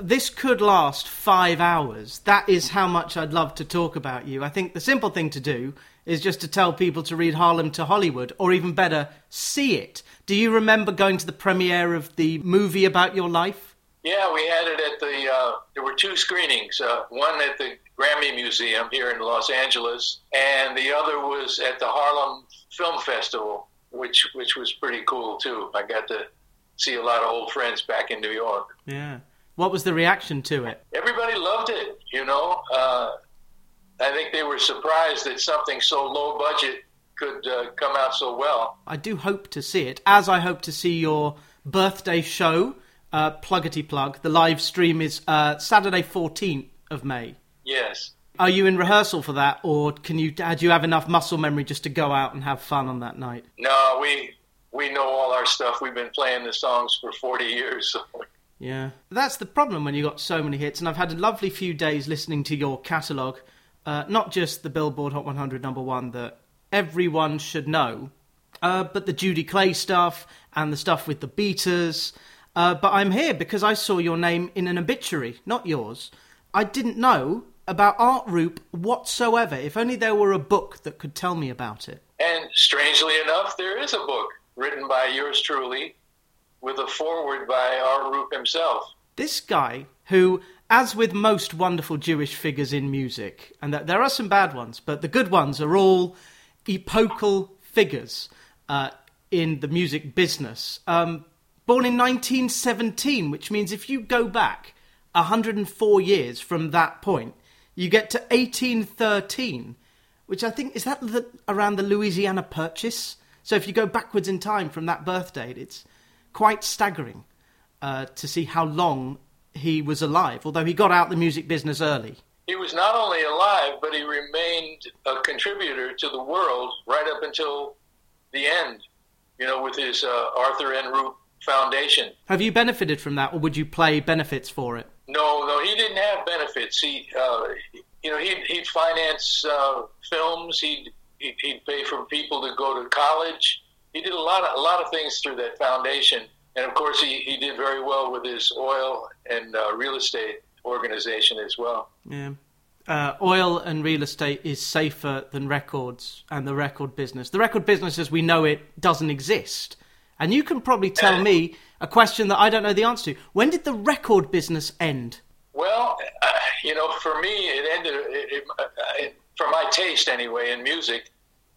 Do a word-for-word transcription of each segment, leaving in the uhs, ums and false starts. this could last five hours. That is how much I'd love to talk about you. I think the simple thing to do is just to tell people to read Harlem to Hollywood, or even better, see it. Do you remember going to the premiere of the movie about your life? Yeah, we had it at the, uh, there were two screenings, uh, one at the Grammy Museum here in Los Angeles, and the other was at the Harlem Film Festival, which which was pretty cool too. I got to see a lot of old friends back in New York. Yeah. What was the reaction to it? Everybody loved it, you know. Uh, I think they were surprised that something so low budget could uh, come out so well. I do hope to see it, as I hope to see your birthday show, uh, Pluggity Plug. The live stream is uh, Saturday fourteenth of May. Yes. Are you in rehearsal for that, or can you? Do you have enough muscle memory just to go out and have fun on that night? No, we we know all our stuff. We've been playing the songs for forty years, so... Yeah, that's the problem when you got so many hits, and I've had a lovely few days listening to your catalogue, uh, not just the Billboard Hot one hundred number one that everyone should know, uh, but the Judy Clay stuff and the stuff with the Beaters, uh, but I'm here because I saw your name in an obituary, not yours. I didn't know about Art Rupe whatsoever, if only there were a book that could tell me about it. And strangely enough, there is a book written by yours truly, with a foreword by Art Rupe himself. This guy, who, as with most wonderful Jewish figures in music, and th- there are some bad ones, but the good ones are all epochal figures uh, in the music business. Um, born in nineteen seventeen, which means if you go back one hundred four years from that point, you get to eighteen thirteen, which I think, is that the, around the Louisiana Purchase? So if you go backwards in time from that birth date, it's quite staggering uh, to see how long he was alive, although he got out the music business early. He was not only alive, but he remained a contributor to the world right up until the end, you know, with his uh, Arthur N. Rupp Foundation. Have you benefited from that, or would you play benefits for it? No, no, he didn't have benefits. He, uh, you know, he'd, he'd finance uh, films, he'd, he'd pay for people to go to college. He did a lot of a lot of things through that foundation, and of course he, he did very well with his oil and uh, real estate organization as well. Yeah, uh, oil and real estate is safer than records and the record business. The record business as we know it doesn't exist, and you can probably tell and, me a question that I don't know the answer to. When did the record business end? Well, uh, you know, for me it ended, it, it, it, for my taste anyway in music,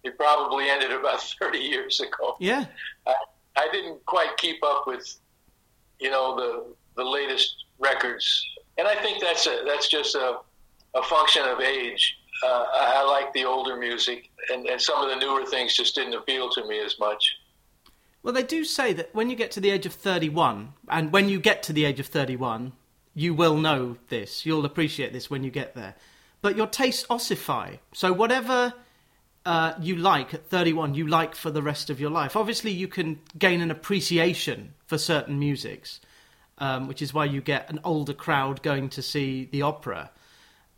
it probably ended about thirty years ago. Yeah. I, I didn't quite keep up with, you know, the the latest records. And I think that's a, that's just a, a function of age. Uh, I like the older music, and, and some of the newer things just didn't appeal to me as much. Well, they do say that when you get to the age of thirty-one, and when you get to the age of thirty-one, you will know this. You'll appreciate this when you get there. But your tastes ossify. So whatever... Uh, you like at thirty-one, you like for the rest of your life. Obviously, you can gain an appreciation for certain musics, um, which is why you get an older crowd going to see the opera.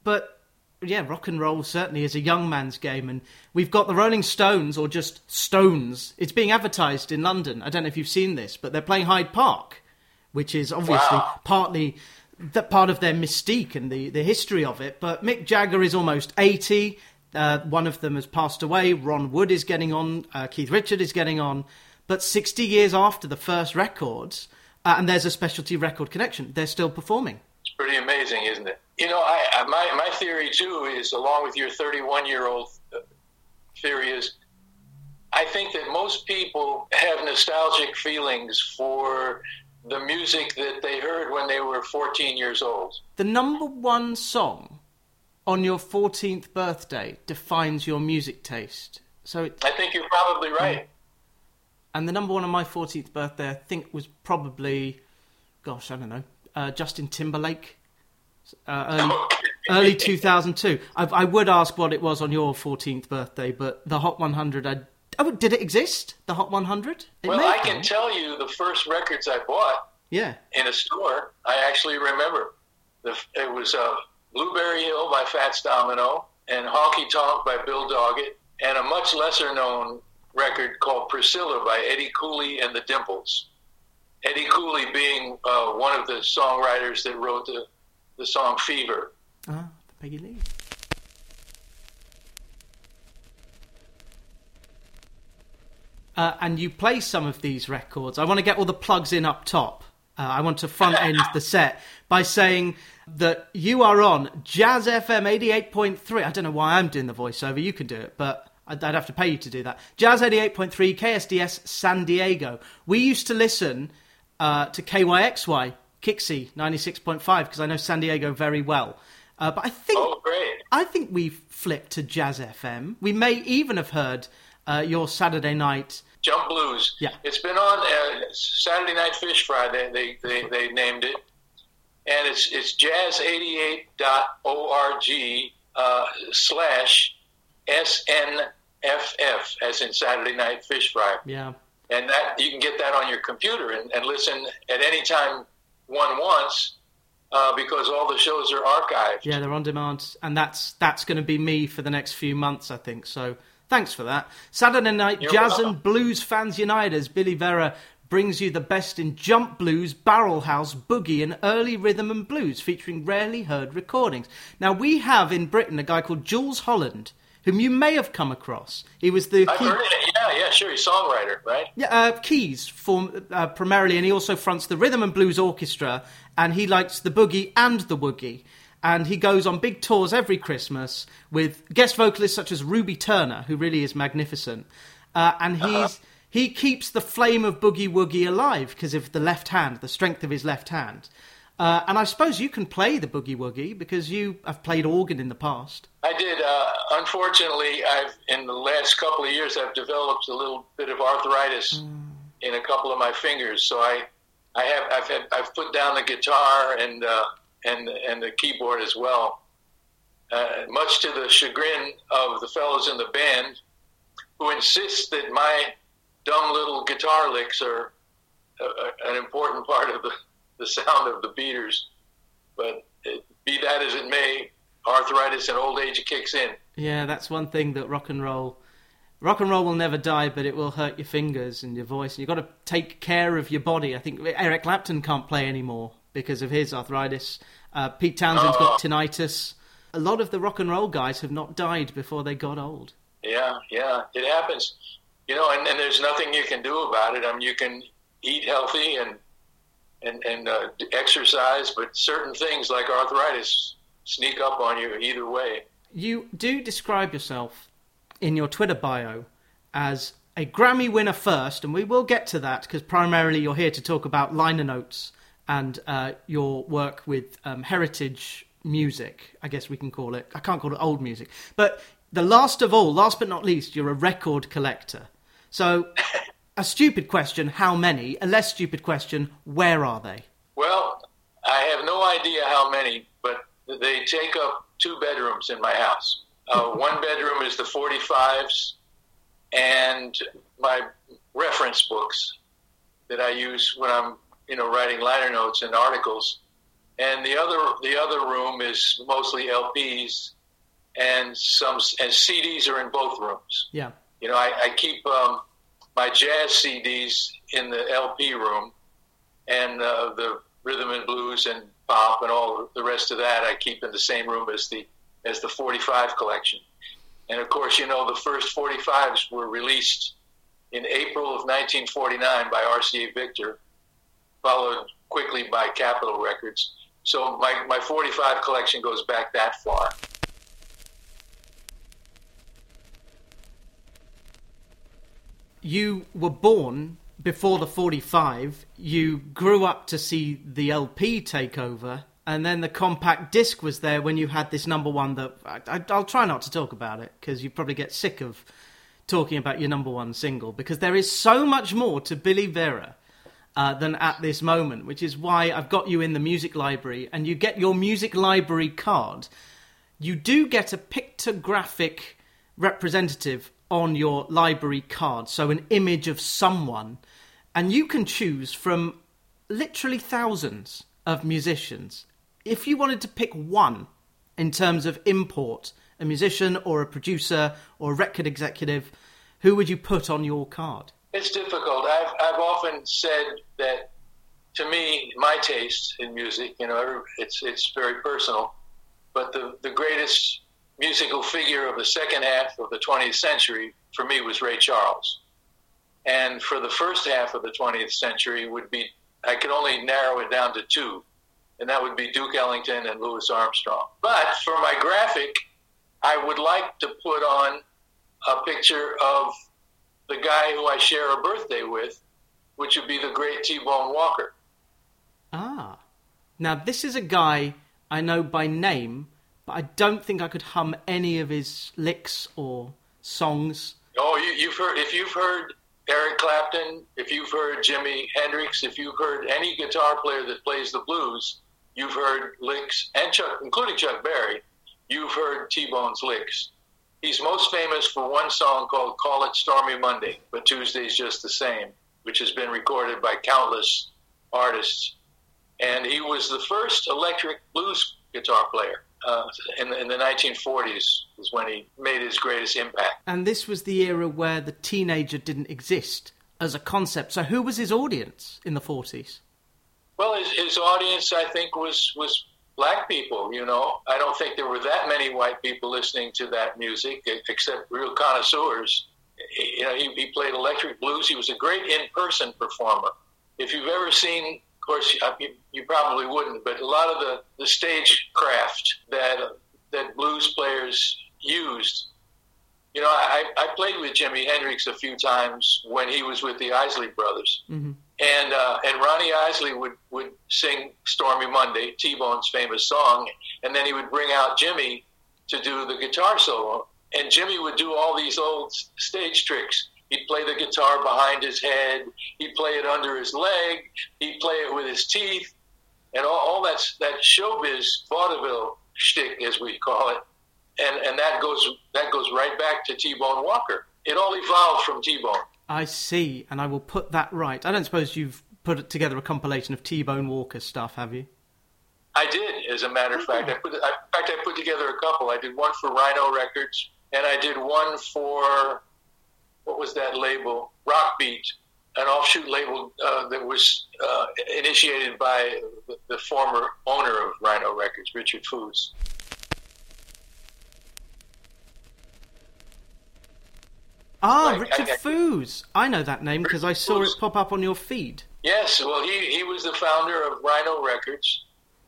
But, yeah, rock and roll certainly is a young man's game, and we've got the Rolling Stones, or just Stones. It's being advertised in London. I don't know if you've seen this, but they're playing Hyde Park, which is obviously wow. partly the part of their mystique and the, the history of it. But Mick Jagger is almost eighty. Uh, one of them has passed away. Ron Wood is getting on. Uh, Keith Richards is getting on. But sixty years after the first records, uh, and there's a specialty record connection, they're still performing. It's pretty amazing, isn't it? You know, I, I, my, my theory, too, is along with your thirty-one-year-old theory is, I think that most people have nostalgic feelings for the music that they heard when they were fourteen years old. The number one song on your fourteenth birthday defines your music taste. So it, I think you're probably right. And the number one on my fourteenth birthday, I think, was probably, gosh, I don't know, uh, Justin Timberlake, uh, early, early two thousand two. I, I would ask what it was on your fourteenth birthday, but the Hot one hundred, I, oh, did it exist, the Hot one hundred? It well, I can tell you the first records I bought yeah. in a store, I actually remember. The, it was... Uh, Blueberry Hill by Fats Domino, and Honky Tonk by Bill Doggett, and a much lesser-known record called Priscilla by Eddie Cooley and the Dimples. Eddie Cooley being uh, one of the songwriters that wrote the, the song Fever. Ah, Peggy Lee. Uh, and you play some of these records. I want to get all the plugs in up top. Uh, I want to front end the set by saying that you are on Jazz F M eighty-eight point three. I don't know why I'm doing the voiceover. You can do it, but I'd, I'd have to pay you to do that. Jazz eighty-eight point three, K S D S, San Diego. We used to listen uh, to K Y X Y, Kixi ninety-six point five, because I know San Diego very well. Uh, but I think oh, great. I think we've flipped to Jazz F M. We may even have heard uh, your Saturday night... Jump Blues. Yeah. It's been on uh, Saturday Night Fish Fry, they, they, they, they named it. And it's it's jazz eighty-eight dot org uh, slash S N F F, as in Saturday Night Fish Fry. Yeah. And that you can get that on your computer and, and listen at any time one wants uh, because all the shows are archived. Yeah, they're on demand. And that's that's going to be me for the next few months, I think, so... Thanks for that. Saturday Night You're Jazz welcome. And Blues Fans Unite as Billy Vera brings you the best in jump blues, barrel house, boogie and early rhythm and blues featuring rarely heard recordings. Now, we have in Britain a guy called Jools Holland, whom you may have come across. He was the... I've key- heard it. Yeah, yeah, sure. He's a songwriter, right? Yeah, uh, keys form, uh, primarily, and he also fronts the Rhythm and Blues Orchestra, and he likes the boogie and the woogie. And he goes on big tours every Christmas with guest vocalists such as Ruby Turner, who really is magnificent. Uh, and he's uh-huh. he keeps the flame of Boogie Woogie alive because of the left hand, the strength of his left hand. Uh, and I suppose you can play the Boogie Woogie because you have played organ in the past. I did. Uh, unfortunately, I've in the last couple of years, I've developed a little bit of arthritis mm. in a couple of my fingers. So I, I have I've had I've put down the guitar and. Uh, And, and the keyboard as well, uh, much to the chagrin of the fellows in the band who insist that my dumb little guitar licks are uh, an important part of the, the sound of the Beaters. But it, be that as it may, arthritis and old age kicks in. Yeah, that's one thing that rock and roll... Rock and roll will never die, but it will hurt your fingers and your voice. You've got to take care of your body. I think Eric Clapton can't play anymore because of his arthritis. Uh, Pete Townshend's oh. got tinnitus. A lot of the rock and roll guys have not died before they got old. Yeah, yeah, it happens. You know, and, and there's nothing you can do about it. I mean, you can eat healthy and and, and uh, exercise, but certain things like arthritis sneak up on you either way. You do describe yourself in your Twitter bio as a Grammy winner first, and we will get to that because primarily you're here to talk about liner notes and uh, your work with um, heritage music, I guess we can call it. I can't call it old music. But the last of all, last but not least, you're a record collector. So a stupid question, how many? A less stupid question, where are they? Well, I have no idea how many, but they take up two bedrooms in my house. Uh, one bedroom is the forty-fives and my reference books that I use when I'm you know, writing liner notes and articles. And the other the other room is mostly L Ps, and some and C Ds are in both rooms. Yeah. You know, I, I keep um, my jazz C Ds in the L P room, and uh, the rhythm and blues and pop and all the rest of that I keep in the same room as the as the forty-five collection. And of course, you know, the first forty-fives were released in April of nineteen forty-nine by R C A Victor, followed quickly by Capitol Records. So my, my forty-five collection goes back that far. You were born before the forty-five. You grew up to see the L P takeover, and then the compact disc was there when you had this number one that... I, I, I'll try not to talk about it, because you probably get sick of talking about your number one single, because there is so much more to Billy Vera Uh, than at this moment, which is why I've got you in the music library, and you get your music library card. You do get a pictographic representative on your library card, so an image of someone, and you can choose from literally thousands of musicians. If you wanted to pick one in terms of import, a musician or a producer or a record executive, who would you put on your card? It's difficult. I've I've often said that to me, my taste in music, you know, it's it's very personal, but the, the greatest musical figure of the second half of the twentieth century for me was Ray Charles. And for the first half of the twentieth century would be, I could only narrow it down to two, and that would be Duke Ellington and Louis Armstrong. But for my graphic, I would like to put on a picture of the guy who I share a birthday with, which would be the great T-Bone Walker. Ah. Now, this is a guy I know by name, but I don't think I could hum any of his licks or songs. Oh, you, you've heard, if you've heard Eric Clapton, if you've heard Jimi Hendrix, if you've heard any guitar player that plays the blues, you've heard licks, and Chuck, including Chuck Berry, you've heard T-Bone's licks. He's most famous for one song called Call It Stormy Monday, but Tuesday's Just the Same, which has been recorded by countless artists. And he was the first electric blues guitar player. Uh, in, in the nineteen forties was when he made his greatest impact. And this was the era where the teenager didn't exist as a concept. So who was his audience in the forties? Well, his, his audience, I think, was, was black people, you know. I don't think there were that many white people listening to that music, except real connoisseurs. You know, he, he played electric blues. He was a great in-person performer. If you've ever seen... Of course, you probably wouldn't, but a lot of the, the stagecraft that that blues players used. You know, I, I played with Jimi Hendrix a few times when he was with the Isley Brothers. Mm-hmm. And uh, and Ronnie Isley would, would sing Stormy Monday, T-Bone's famous song, and then he would bring out Jimmy to do the guitar solo. And Jimmy would do all these old stage tricks. He'd play the guitar behind his head. He'd play it under his leg. He'd play it with his teeth. And all, all that, that showbiz vaudeville shtick, as we call it. And and that goes that goes right back to T-Bone Walker. It all evolved from T-Bone. I see, and I will put that right. I don't suppose you've put together a compilation of T-Bone Walker stuff, have you? I did, as a matter of oh. fact. I put, I, in fact, I put together a couple. I did one for Rhino Records, and I did one for... what was that label? Rockbeat, an offshoot label uh, that was uh, initiated by the former owner of Rhino Records, Richard Foos. Ah, like, Richard I, I, Foos. I know that name because I saw Foos. It pop up on your feed. Yes, well, he, he was the founder of Rhino Records,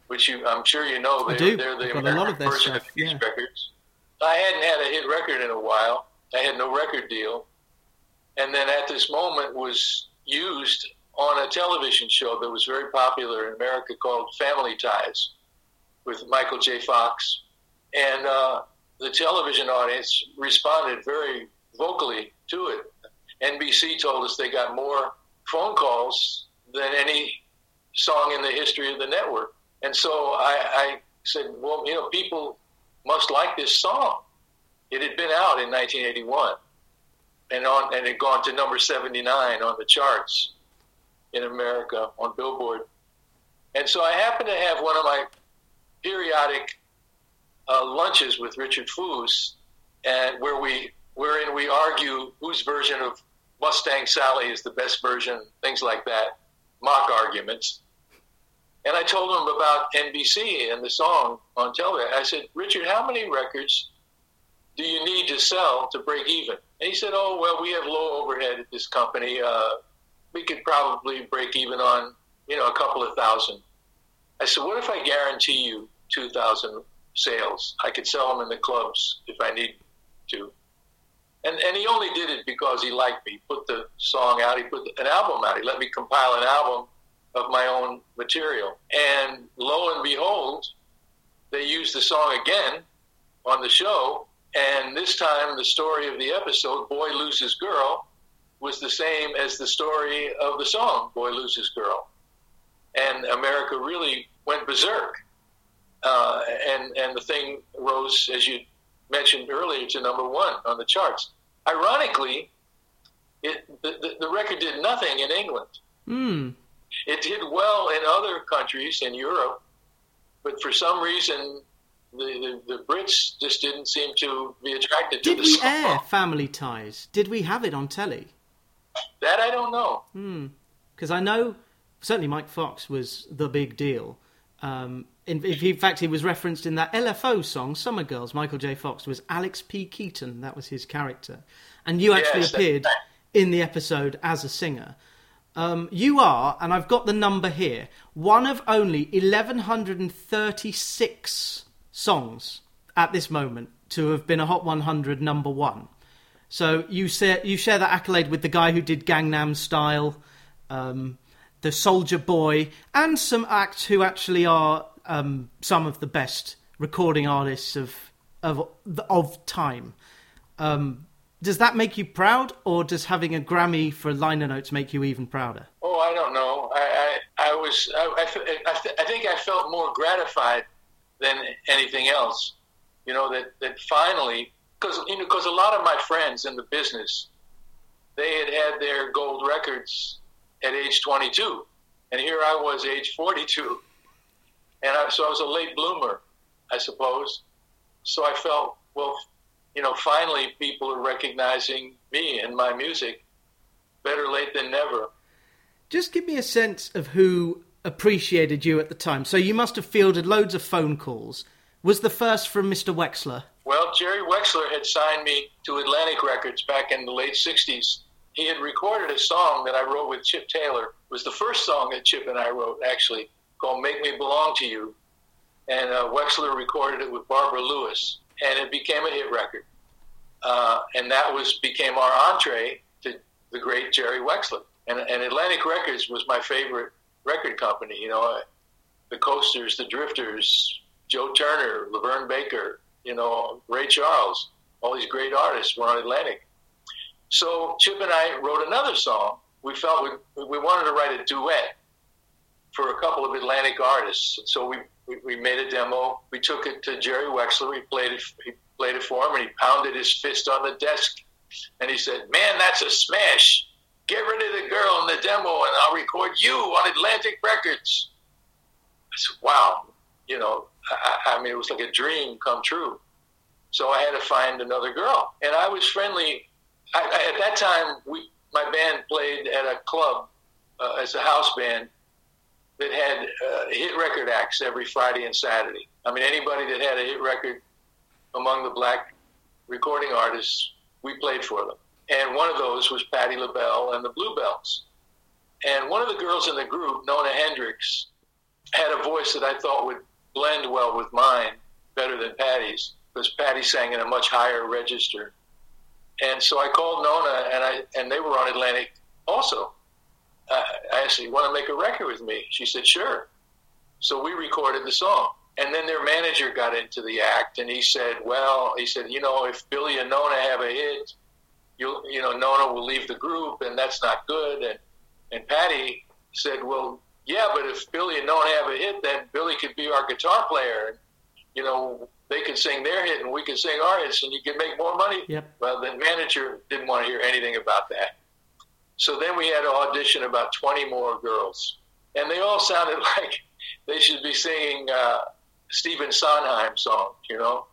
which you, I'm sure you know. They, I do. They're the I've American of version stuff. Of these yeah. records. I hadn't had a hit record in a while. I had no record deal. And then at this moment was used on a television show that was very popular in America called Family Ties with Michael J. Fox. And uh, the television audience responded very vocally to it. N B C told us they got more phone calls than any song in the history of the network. And so I, I said, well, you know, people must like this song. It had been out in nineteen eighty-one. And on, and had gone to number seventy-nine on the charts in America on Billboard. And so I happened to have one of my periodic uh, lunches with Richard Foos, and where we wherein we argue whose version of Mustang Sally is the best version, things like that, mock arguments. And I told him about N B C and the song on television. I said, Richard, how many records do you need to sell to break even? And he said, oh, well, we have low overhead at this company. Uh, we could probably break even on, you know, a couple of thousand. I said, what if I guarantee you two thousand sales? I could sell them in the clubs if I need to. And and he only did it because he liked me. He put the song out. He put the, an album out. He let me compile an album of my own material. And lo and behold, they used the song again on the show. And this time, the story of the episode, Boy Loses Girl, was the same as the story of the song, Boy Loses Girl. And America really went berserk. Uh, and, and the thing rose, as you mentioned earlier, to number one on the charts. Ironically, it, the, the record did nothing in England. Mm. It did well in other countries, in Europe, but for some reason... The, the the Brits just didn't seem to be attracted to the song. Did we air Family Ties? Did we have it on telly? That I don't know. Because mm. I know certainly Mike Fox was the big deal. Um, in, in fact, he was referenced in that L F O song, Summer Girls. Michael J. Fox was Alex P. Keaton. That was his character. And you actually yes, appeared that. in the episode as a singer. Um, you are, and I've got the number here, one of only eleven thirty-six songs at this moment to have been a Hot one hundred number one. So you share, you share that accolade with the guy who did Gangnam Style, um, the Soldier Boy, and some acts who actually are um, some of the best recording artists of of of time. Um, does that make you proud, or does having a Grammy for liner notes make you even prouder? Oh, I don't know. I I, I was I, I, I think I felt more gratified than anything else. You know that that finally. Because you know, because a lot of my friends in the business, they had had their gold records at age twenty-two, and here I was, age forty-two, and I, so I was a late bloomer, I suppose. So I felt, well, you know, finally people are recognizing me and my music. Better late than never. Just give me a sense of who appreciated you at the time. So you must have fielded loads of phone calls. Was the first from Mister Wexler? Well, Jerry Wexler had signed me to Atlantic Records back in the late sixties. He had recorded a song that I wrote with Chip Taylor. It was the first song that Chip and I wrote, actually, called Make Me Belong to You. And uh, Wexler recorded it with Barbara Lewis, and it became a hit record. Uh, and that was became our entree to the great Jerry Wexler. And, and Atlantic Records was my favorite record company. You know, the Coasters, the Drifters, Joe Turner, Laverne Baker, you know, Ray Charles, all these great artists were on Atlantic. So Chip and I wrote another song. We felt we, we wanted to write a duet for a couple of Atlantic artists. So we, we, we made a demo. We took it to Jerry Wexler. He played it, he played it for him, and he pounded his fist on the desk. And he said, "Man, that's a smash. Get rid of the girl in the demo, and I'll record you on Atlantic Records." I said, wow, you know. I mean, it was like a dream come true. So I had to find another girl. And I was friendly. I, I, at that time, we, my band played at a club uh, as a house band that had uh, hit record acts every Friday and Saturday. I mean, anybody that had a hit record among the black recording artists, we played for them. And one of those was Patti LaBelle and the Bluebells. And one of the girls in the group, Nona Hendrix, had a voice that I thought would blend well with mine, better than Patty's, because Patty sang in a much higher register. And so I called Nona, and I and they were on Atlantic also. Uh, I asked her, "You want to make a record with me?" She said, "Sure." So we recorded the song. And then their manager got into the act, and he said, well, he said, you know, if Billy and Nona have a hit, you you know, Nona will leave the group, and that's not good. And, and Patty said, well, yeah, but if Billy and Nona have a hit, then Billy could be our guitar player. And, you know, they could sing their hit and we could sing our hits and you could make more money. Yep. Well, the manager didn't want to hear anything about that. So then we had to audition about twenty more girls. And they all sounded like they should be singing uh, Stephen Sondheim songs, you know,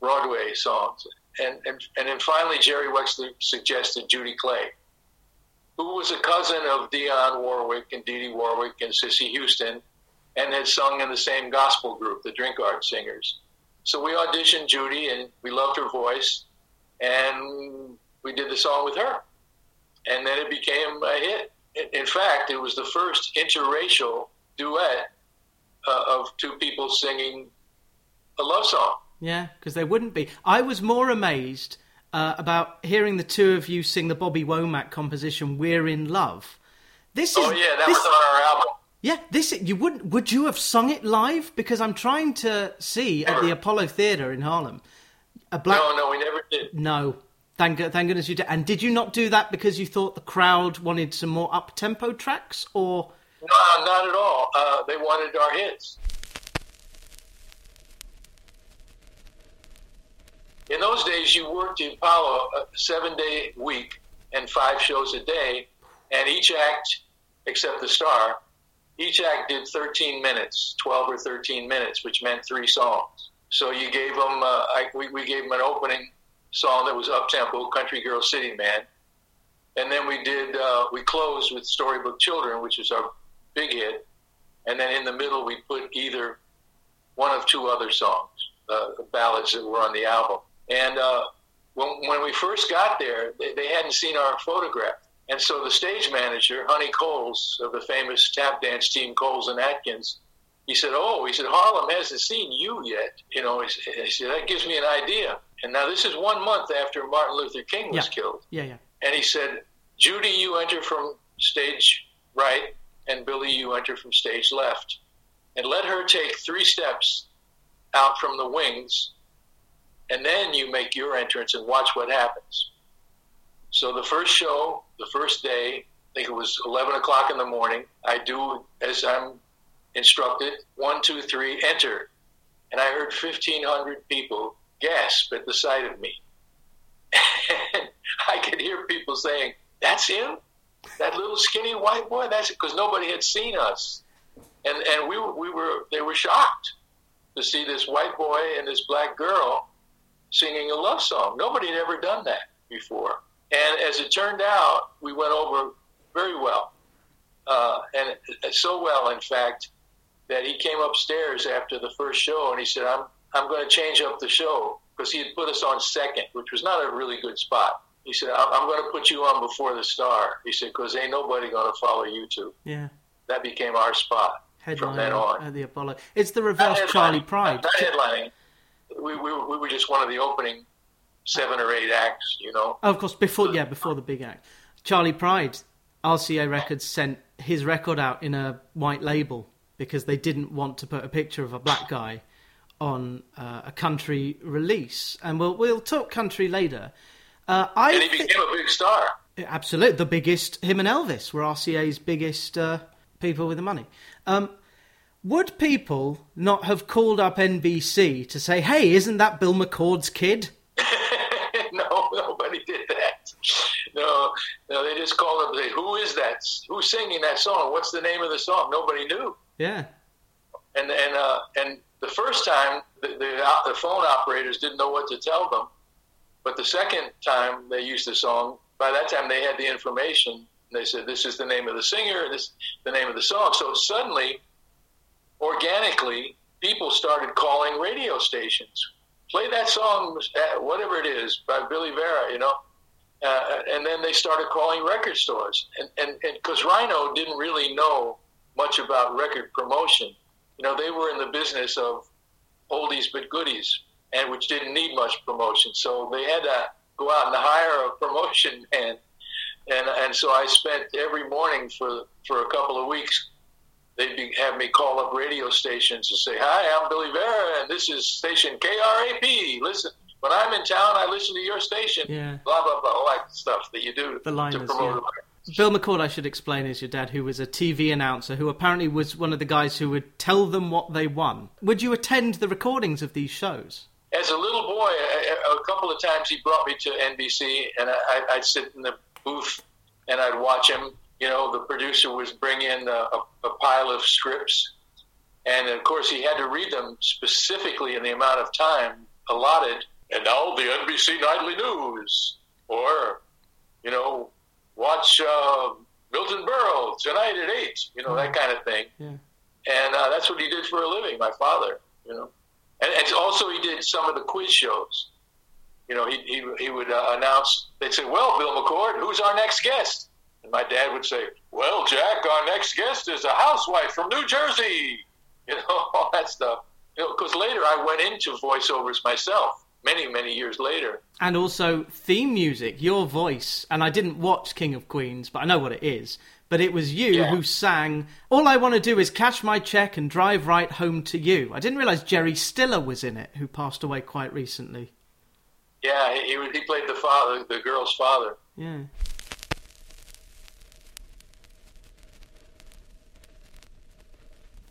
Broadway songs. And, and, and then finally Jerry Wexler suggested Judy Clay, who was a cousin of Dionne Warwick and Dee Dee Warwick and Sissy Houston, and had sung in the same gospel group, the Drink Art Singers. So we auditioned Judy, and we loved her voice, and we did the song with her. And then it became a hit. In fact, it was the first interracial duet uh, of two people singing a love song. Yeah, because there wouldn't be. I was more amazed Uh, about hearing the two of you sing the Bobby Womack composition "We're in Love." This is, oh yeah, that this, was on our album. Yeah, this you wouldn't. Would you have sung it live? Because I'm trying to see never. At the Apollo Theatre in Harlem. A black. No, no, we never did. No, thank thank goodness you did. And did you not do that because you thought the crowd wanted some more up tempo tracks, or? No, not at all. Uh, they wanted our hits. In those days, you worked the Apollo a seven-day week and five shows a day, and each act, except the star, each act did thirteen minutes, twelve or thirteen minutes, which meant three songs. So you gave them, uh, I, we, we gave them an opening song that was up-tempo, "Country Girl, City Man," and then we did, uh, we closed with "Storybook Children," which is our big hit, and then in the middle we put either one of two other songs, uh, ballads that were on the album. And uh, when, when we first got there, they, they hadn't seen our photograph. And so the stage manager, Honey Coles, of the famous tap dance team Coles and Atkins, he said, oh, he said, Harlem hasn't seen you yet. You know, he said, that gives me an idea. And now this is one month after Martin Luther King was yeah. killed. Yeah, yeah. And he said, Judy, you enter from stage right, and Billy, you enter from stage left. And let her take three steps out from the wings, and then you make your entrance and watch what happens. So the first show, the first day, I think it was eleven o'clock in the morning, I do as I'm instructed, one, two, three, enter. And I heard fifteen hundred people gasp at the sight of me. And I could hear people saying, that's him? That little skinny white boy? That's it, because nobody had seen us. And and we were, we were they were shocked to see this white boy and this black girl singing a love song. Nobody had ever done that before. And as it turned out, we went over very well, uh, and so well, in fact, that he came upstairs after the first show and he said, "I'm I'm going to change up the show," because he had put us on second, which was not a really good spot. He said, "I'm, I'm going to put you on before the star." He said, "Because ain't nobody going to follow you two." Yeah, that became our spot headlining from then on. At the Apollo, it's the reverse Charlie Pride. Not headlining. We, we we were just one of the opening seven or eight acts, you know. Oh, of course, before yeah, before the big act, Charlie Pride, R C A Records sent his record out in a white label because they didn't want to put a picture of a black guy on uh, a country release. And we'll we'll talk country later. Uh, I and he became th- a big star. Absolutely, the biggest. Him and Elvis were R C A's biggest uh, people with the money. Um, would people not have called up N B C to say, "Hey, isn't that Bill McCord's kid?" No, nobody did that. No, no, they just called up and said, "Who is that? Who's singing that song? What's the name of the song?" Nobody knew. Yeah. And and uh, and the first time, the, the the phone operators didn't know what to tell them. But the second time they used the song, by that time they had the information. They said, "This is the name of the singer. This is the name of the song." So suddenly, organically, people started calling radio stations. Play that song, whatever it is, by Billy Vera, you know. Uh, and then they started calling record stores. And and because Rhino didn't really know much about record promotion. You know, they were in the business of oldies but goodies, and which didn't need much promotion. So they had to go out and hire a promotion man. And and so I spent every morning for, for a couple of weeks, they'd be, have me call up radio stations and say, "Hi, I'm Billy Vera, and this is station K R A P. Listen, when I'm in town, I listen to your station." Yeah. Blah, blah, blah, all that stuff that you do the liners, to promote yeah. Bill McCord, I should explain, is your dad, who was a T V announcer, who apparently was one of the guys who would tell them what they won. Would you attend the recordings of these shows? As a little boy, a, a couple of times he brought me to N B C, and I, I'd sit in the booth, and I'd watch him. You know, the producer was bringing in a, a pile of scripts, and of course he had to read them specifically in the amount of time allotted. And now the N B C Nightly News, or, you know, watch uh, Milton Berle tonight at eight, you know, that kind of thing. Yeah. And uh, that's what he did for a living, my father, you know. And, and also he did some of the quiz shows. You know, he, he, he would uh, announce, they'd say, "Well, Bill McCord, who's our next guest?" And my dad would say, "Well, Jack, our next guest is a housewife from New Jersey." You know, all that stuff. You know, because later I went into voiceovers myself, many, many years later. And also theme music, your voice. And I didn't watch King of Queens, but I know what it is. But it was you yeah. who sang, "All I Want to Do Is Cash My Check and Drive Right Home to You." I didn't realise Jerry Stiller was in it, who passed away quite recently. Yeah, he, he played the father, the girl's father. Yeah.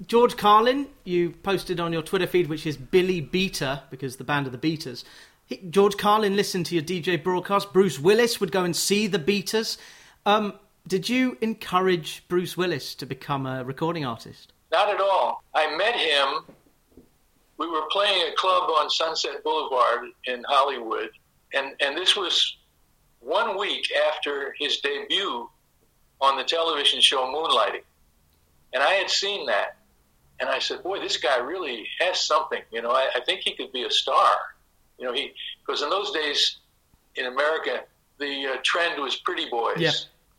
George Carlin, you posted on your Twitter feed, which is Billy Beater, because the band are the Beaters. He, George Carlin listened to your D J broadcast. Bruce Willis would go and see the Beaters. Um, did you encourage Bruce Willis to become a recording artist? Not at all. I met him. We were playing a club on Sunset Boulevard in Hollywood, and, and this was one week after his debut on the television show Moonlighting. And I had seen that. And I said, boy, this guy really has something. You know, I, I think he could be a star. You know, he, because in those days in America, the uh, trend was pretty boys. Yeah.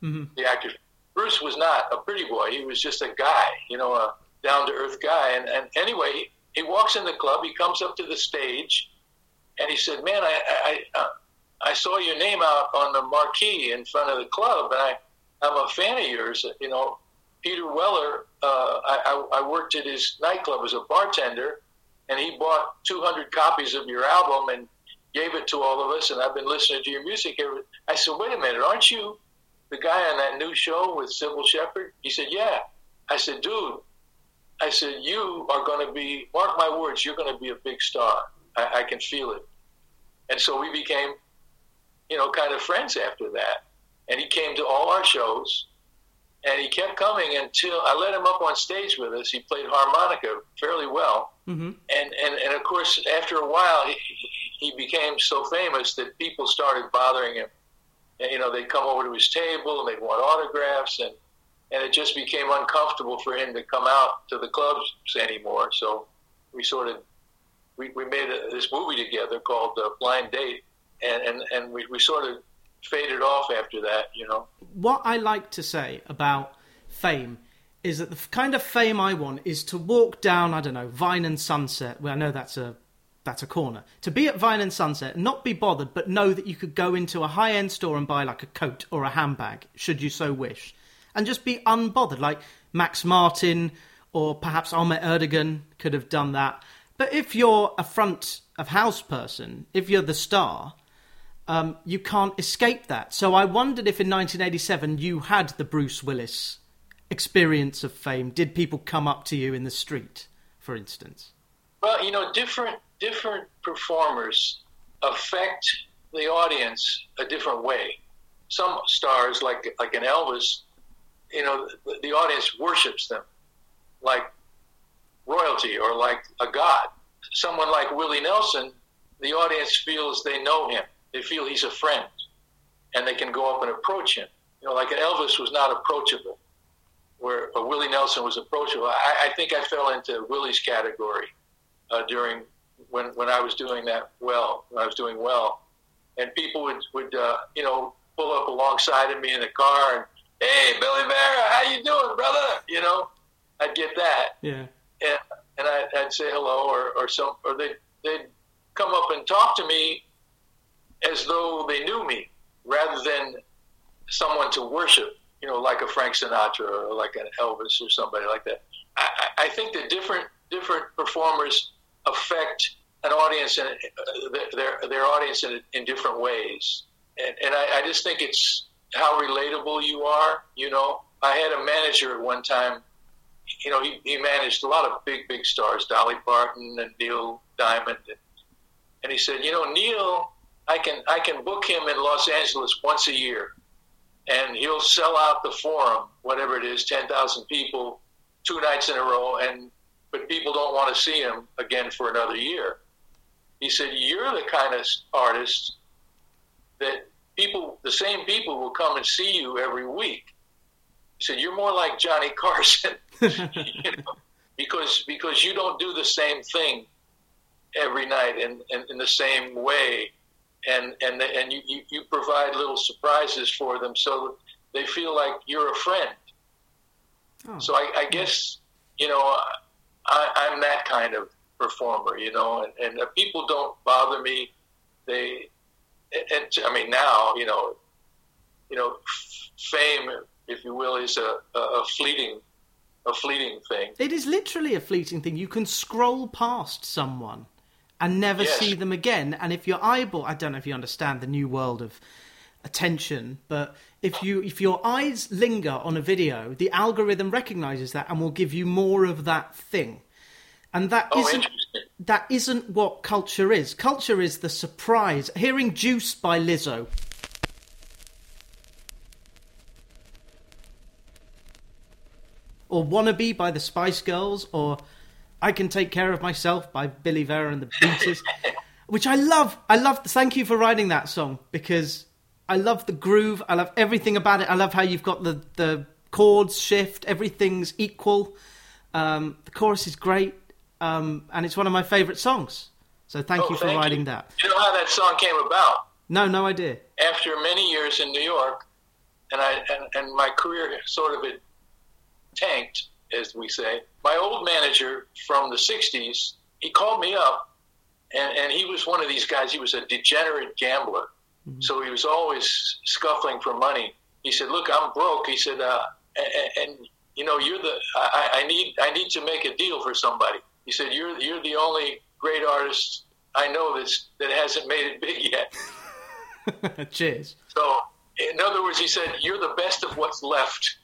Mm-hmm. The actors. Bruce was not a pretty boy. He was just a guy, you know, a down-to-earth guy. And, and anyway, he walks in the club. He comes up to the stage, and he said, man, I I, I, I saw your name out on the marquee in front of the club, and I, I'm a fan of yours, you know. Peter Weller, uh, I, I worked at his nightclub as a bartender, and he bought two hundred copies of your album and gave it to all of us, and I've been listening to your music ever. I said, wait a minute, aren't you the guy on that new show with Sybil Shepherd? He said, yeah. I said, dude, I said, you are going to be, mark my words, you're going to be a big star. I, I can feel it. And so we became, you know, kind of friends after that. And he came to all our shows. And he kept coming until I let him up on stage with us. He played harmonica fairly well. Mm-hmm. And, and, and, of course, after a while, he, he became so famous that people started bothering him. And, you know, they'd come over to his table, and they'd want autographs. And, and it just became uncomfortable for him to come out to the clubs anymore. So we sort of we, we made a, this movie together called uh, Blind Date. And, and, and we, we sort of faded off after that, you know. What I like to say about fame is that the kind of fame I want is to walk down, I don't know, Vine and Sunset. Well, I know that's a that's a corner. To be at Vine and Sunset, not be bothered, but know that you could go into a high-end store and buy like a coat or a handbag, should you so wish, and just be unbothered, like Max Martin or perhaps Ahmet Erdogan could have done that. But if you're a front-of-house person, if you're the star... Um, you can't escape that. So I wondered if in nineteen eighty-seven you had the Bruce Willis experience of fame. Did people come up to you in the street, for instance? Well, you know, different different performers affect the audience a different way. Some stars, like like an Elvis, you know, the, the audience worships them like royalty or like a god. Someone like Willie Nelson, the audience feels they know him. They feel he's a friend, and they can go up and approach him. You know, like an Elvis was not approachable, where a Willie Nelson was approachable. I, I think I fell into Willie's category uh, during when when I was doing that well, when I was doing well, and people would would uh, you know, pull up alongside of me in the car and, hey, Billy Vera, how you doing, brother? You know, I'd get that, yeah, and and I, I'd say hello, or or some, or they they'd come up and talk to me as though they knew me, rather than someone to worship, you know, like a Frank Sinatra or like an Elvis or somebody like that. I, I think that different different performers affect an audience, in, uh, their their audience in, in different ways. And, and I, I just think it's how relatable you are, you know. I had a manager at one time, you know, he, he managed a lot of big, big stars, Dolly Parton and Neil Diamond. And, and he said, you know, Neil... I can I can book him in Los Angeles once a year, and he'll sell out the Forum, whatever it is, ten thousand people, two nights in a row, and but people don't want to see him again for another year. He said, you're the kind of artist that people, the same people will come and see you every week. He said, you're more like Johnny Carson, you know, because because you don't do the same thing every night in, in, in the same way. And and and you, you, you provide little surprises for them, so they feel like you're a friend. Oh. So I, I guess, you know, I, I'm that kind of performer, you know. And, and people don't bother me. They, and, I mean, now, you know, you know, fame, if you will, is a, a, a fleeting, a fleeting thing. It is literally a fleeting thing. You can scroll past someone and never yes. see them again. And if your eyeball, I don't know if you understand the new world of attention, but if you if your eyes linger on a video, the algorithm recognises that and will give you more of that thing. And that oh, isn't that isn't what culture is. Culture is the surprise. Hearing Juice by Lizzo. Or Wannabe by the Spice Girls, or I Can Take Care of Myself by Billy Vera and the Beatles, which I love. I love. Thank you for writing that song, because I love the groove. I love everything about it. I love how you've got the, the chords shift, everything's equal. Um, the chorus is great, um, and it's one of my favourite songs. So thank oh, you for thank writing you. that. You know how that song came about? No, no idea. After many years in New York, and I and, and my career sort of had tanked, as we say, my old manager from the sixties, he called me up, and, and he was one of these guys. He was a degenerate gambler, mm-hmm. so he was always scuffling for money. He said, "Look, I'm broke." He said, uh, and, "And you know, you're the I, I need I need to make a deal for somebody." He said, "You're you're the only great artist I know that's that hasn't made it big yet." Cheers. So, in other words, he said, "You're the best of what's left."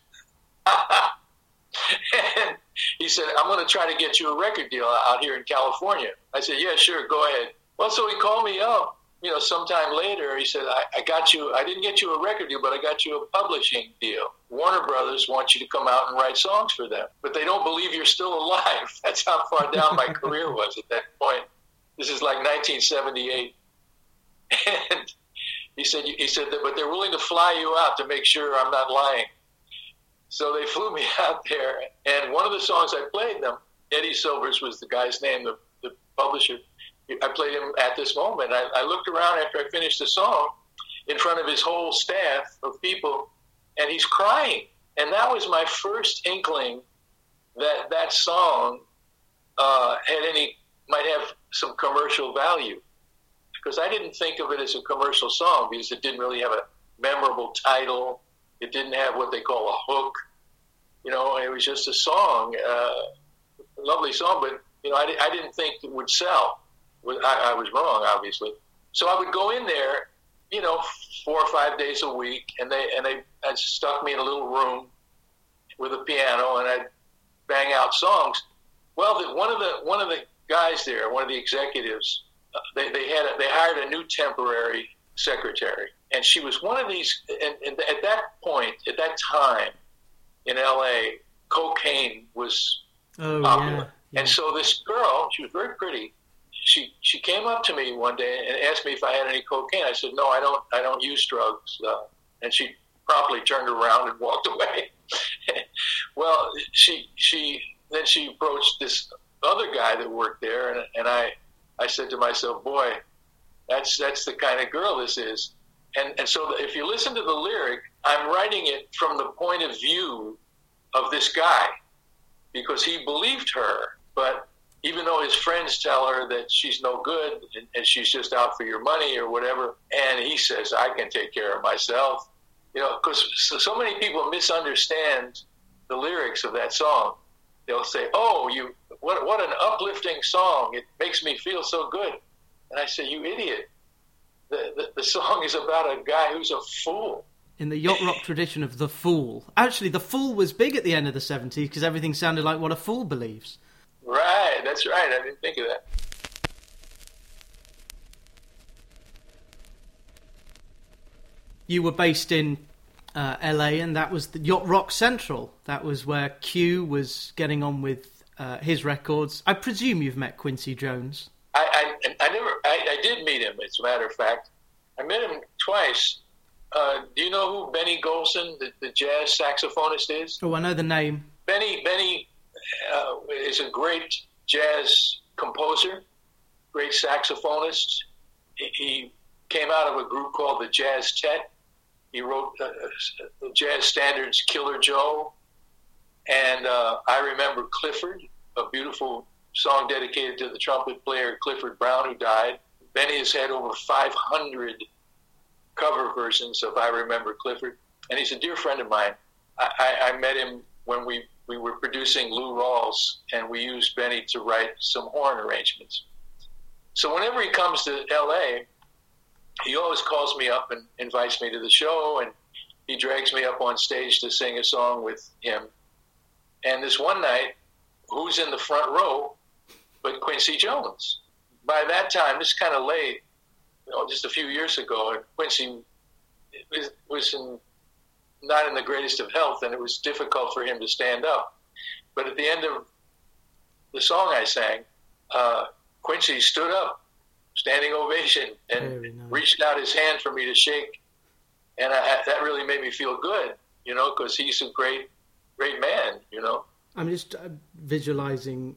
And he said, "I'm going to try to get you a record deal out here in California." I said, "Yeah, sure, go ahead." Well, so he called me up. You know, sometime later, he said, I, I got you, I didn't get you a record deal, but I got you a publishing deal. Warner Brothers wants you to come out and write songs for them, but they don't believe you're still alive. That's how far down my career was at that point. This is like nineteen seventy-eight. And he said, he said, that, but they're willing to fly you out to make sure I'm not lying. So they flew me out there, and one of the songs I played them, Eddie Silvers was the guy's name, the, the publisher. I played him at this moment. I, I looked around after I finished the song in front of his whole staff of people, and he's crying. And that was my first inkling that that song uh, had any might have some commercial value, because I didn't think of it as a commercial song because it didn't really have a memorable title. It didn't have what they call a hook. You know, it was just a song, uh, a lovely song, but you know, I, I didn't think it would sell. I, I was wrong, obviously. So I would go in there, you know, four or five days a week, and they and they and stuck me in a little room with a piano, and I'd bang out songs. Well, the, one of the one of the guys there, one of the executives, uh, they they had a, they hired a new temporary secretary, and she was one of these. And, and at that point, at that time, in L A, cocaine was oh, popular, yeah, yeah. And so this girl, she was very pretty. She she came up to me one day and asked me if I had any cocaine. I said, no, I don't I don't use drugs. Uh, and she promptly turned around and walked away. Well, she she then she approached this other guy that worked there, and, and I I said to myself, boy, that's that's the kind of girl this is. And and so if you listen to the lyric, I'm writing it from the point of view of this guy because he believed her, but even though his friends tell her that she's no good and, and she's just out for your money or whatever, and he says, I can take care of myself. You know, because so, so many people misunderstand the lyrics of that song. They'll say, oh, you what what an uplifting song. It makes me feel so good. And I say, you idiot. The, the, the song is about a guy who's a fool. In the yacht rock tradition of The Fool. Actually, The Fool was big at the end of the seventies because everything sounded like what a fool believes. Right, that's right. I didn't think of that. You were based in uh, L A, and that was the Yacht Rock Central. That was where Q was getting on with uh, his records. I presume you've met Quincy Jones. I, I, I never. I, I did meet him, as a matter of fact. I met him twice. Uh, do you know who Benny Golson, the, the jazz saxophonist, is? Oh, I know the name. Benny. Benny. Uh, is a great jazz composer, great saxophonist. He, he came out of a group called the Jazz Tet. He wrote uh, the Jazz Standards Killer Joe. And uh, I remember Clifford, a beautiful song dedicated to the trumpet player Clifford Brown, who died. Benny has had over five hundred cover versions of I Remember Clifford. And he's a dear friend of mine. I, I, I met him when we... We were producing Lou Rawls, and we used Benny to write some horn arrangements. So whenever he comes to L A, he always calls me up and invites me to the show, and he drags me up on stage to sing a song with him. And this one night, who's in the front row but Quincy Jones? By that time, this is kind of late, you know, just a few years ago, and Quincy was in... not in the greatest of health, and it was difficult for him to stand up. But at the end of the song I sang, uh, Quincy stood up, standing ovation, and nice. Reached out his hand for me to shake. And I, that really made me feel good, you know, because he's a great great man, you know. I'm just uh, visualizing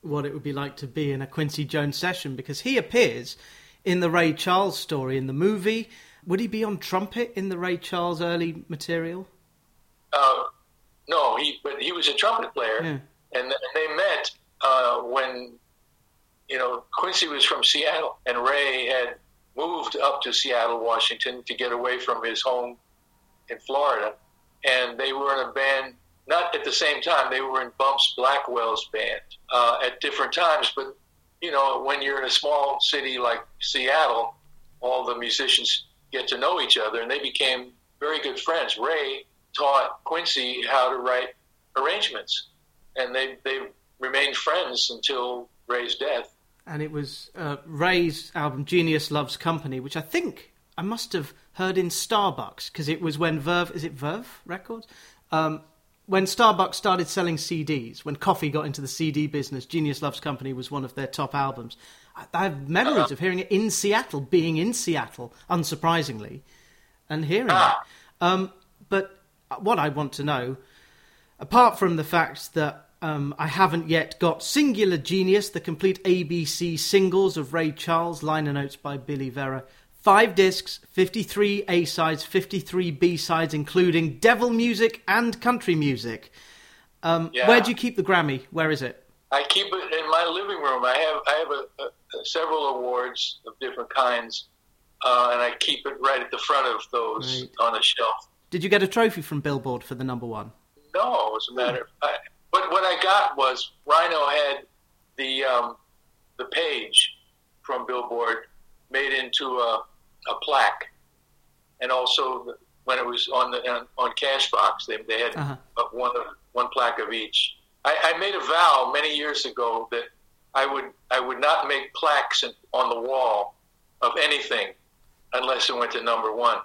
what it would be like to be in a Quincy Jones session, because he appears in the Ray Charles story in the movie. Would he be on trumpet in the Ray Charles early material? Uh, no, he but he was a trumpet player, yeah. and, and they met uh, when, you know, Quincy was from Seattle, and Ray had moved up to Seattle, Washington, to get away from his home in Florida, and they were in a band, not at the same time, they were in Bumps Blackwell's band uh, at different times, but, you know, when you're in a small city like Seattle, all the musicians get to know each other, and they became very good friends. Ray taught Quincy how to write arrangements, and they, they remained friends until Ray's death. And it was uh, Ray's album Genius Loves Company, which I think I must have heard in Starbucks, because it was when Verve, is it Verve Records? Um, when Starbucks started selling C Ds, when coffee got into the C D business, Genius Loves Company was one of their top albums. I, I have memories uh-huh. of hearing it in Seattle, being in Seattle, unsurprisingly, and hearing ah. it. Um, but what I want to know, apart from the fact that Um, I haven't yet got Singular Genius, the complete A B C singles of Ray Charles, liner notes by Billy Vera. Five discs, fifty-three A-sides, fifty-three B-sides, including devil music and country music. Um, yeah. Where do you keep the Grammy? Where is it? I keep it in my living room. I have I have a, a, several awards of different kinds, uh, and I keep it right at the front of those right. on a shelf. Did you get a trophy from Billboard for the number one? No, as a matter of fact. But what I got was Rhino had the um, the page from Billboard made into a, a plaque, and also the, when it was on the on, on Cashbox, they they had uh-huh. a, one one plaque of each. I, I made a vow many years ago that I would I would not make plaques on the wall of anything unless it went to number one.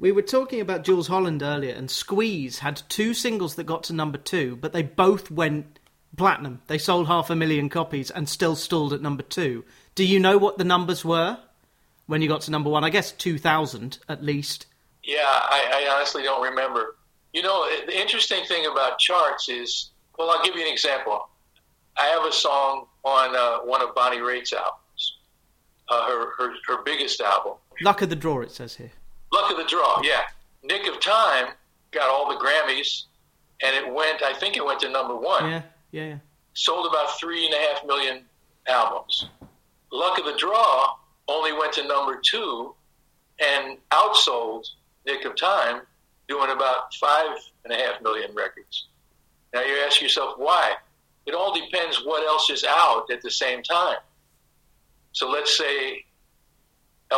We were talking about Jools Holland earlier, and Squeeze had two singles that got to number two, but they both went platinum. They sold half a million copies and still stalled at number two. Do you know what the numbers were when you got to number one? I guess two thousand, at least. Yeah, I, I honestly don't remember. You know, the interesting thing about charts is, well, I'll give you an example. I have a song on uh, one of Bonnie Raitt's albums, uh, her, her her biggest album. Luck of the Draw, it says here. Luck of the Draw, yeah. Nick of Time got all the Grammys, and it went, I think it went to number one. Yeah, yeah, yeah. Sold about three and a half million albums. Luck of the Draw only went to number two and outsold Nick of Time, doing about five and a half million records. Now you ask yourself, why? It all depends what else is out at the same time. So let's say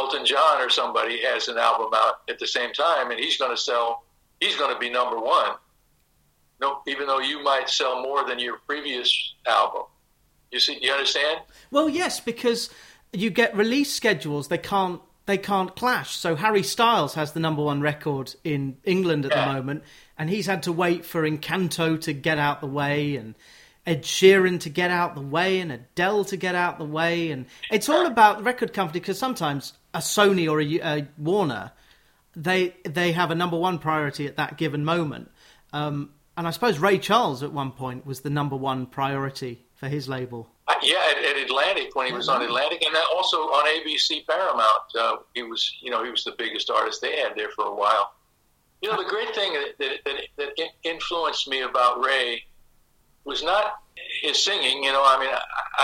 Elton John or somebody has an album out at the same time, and he's going to sell, he's going to be number one. No, even though you might sell more than your previous album. You see, you understand? Well, yes, because you get release schedules. They can't, they can't clash. So Harry Styles has the number one record in England at yeah. the moment, and he's had to wait for Encanto to get out the way, and Ed Sheeran to get out the way, and Adele to get out the way. And it's all about the record company, because sometimes a Sony or a, a Warner, they they have a number one priority at that given moment. Um, and I suppose Ray Charles at one point was the number one priority for his label. Uh, yeah, at, at Atlantic, when he was mm-hmm. on Atlantic, and also on A B C Paramount, uh, he was you know he was the biggest artist they had there for a while. You know, the great thing that that, that, that influenced me about Ray was not his singing. You know, I mean,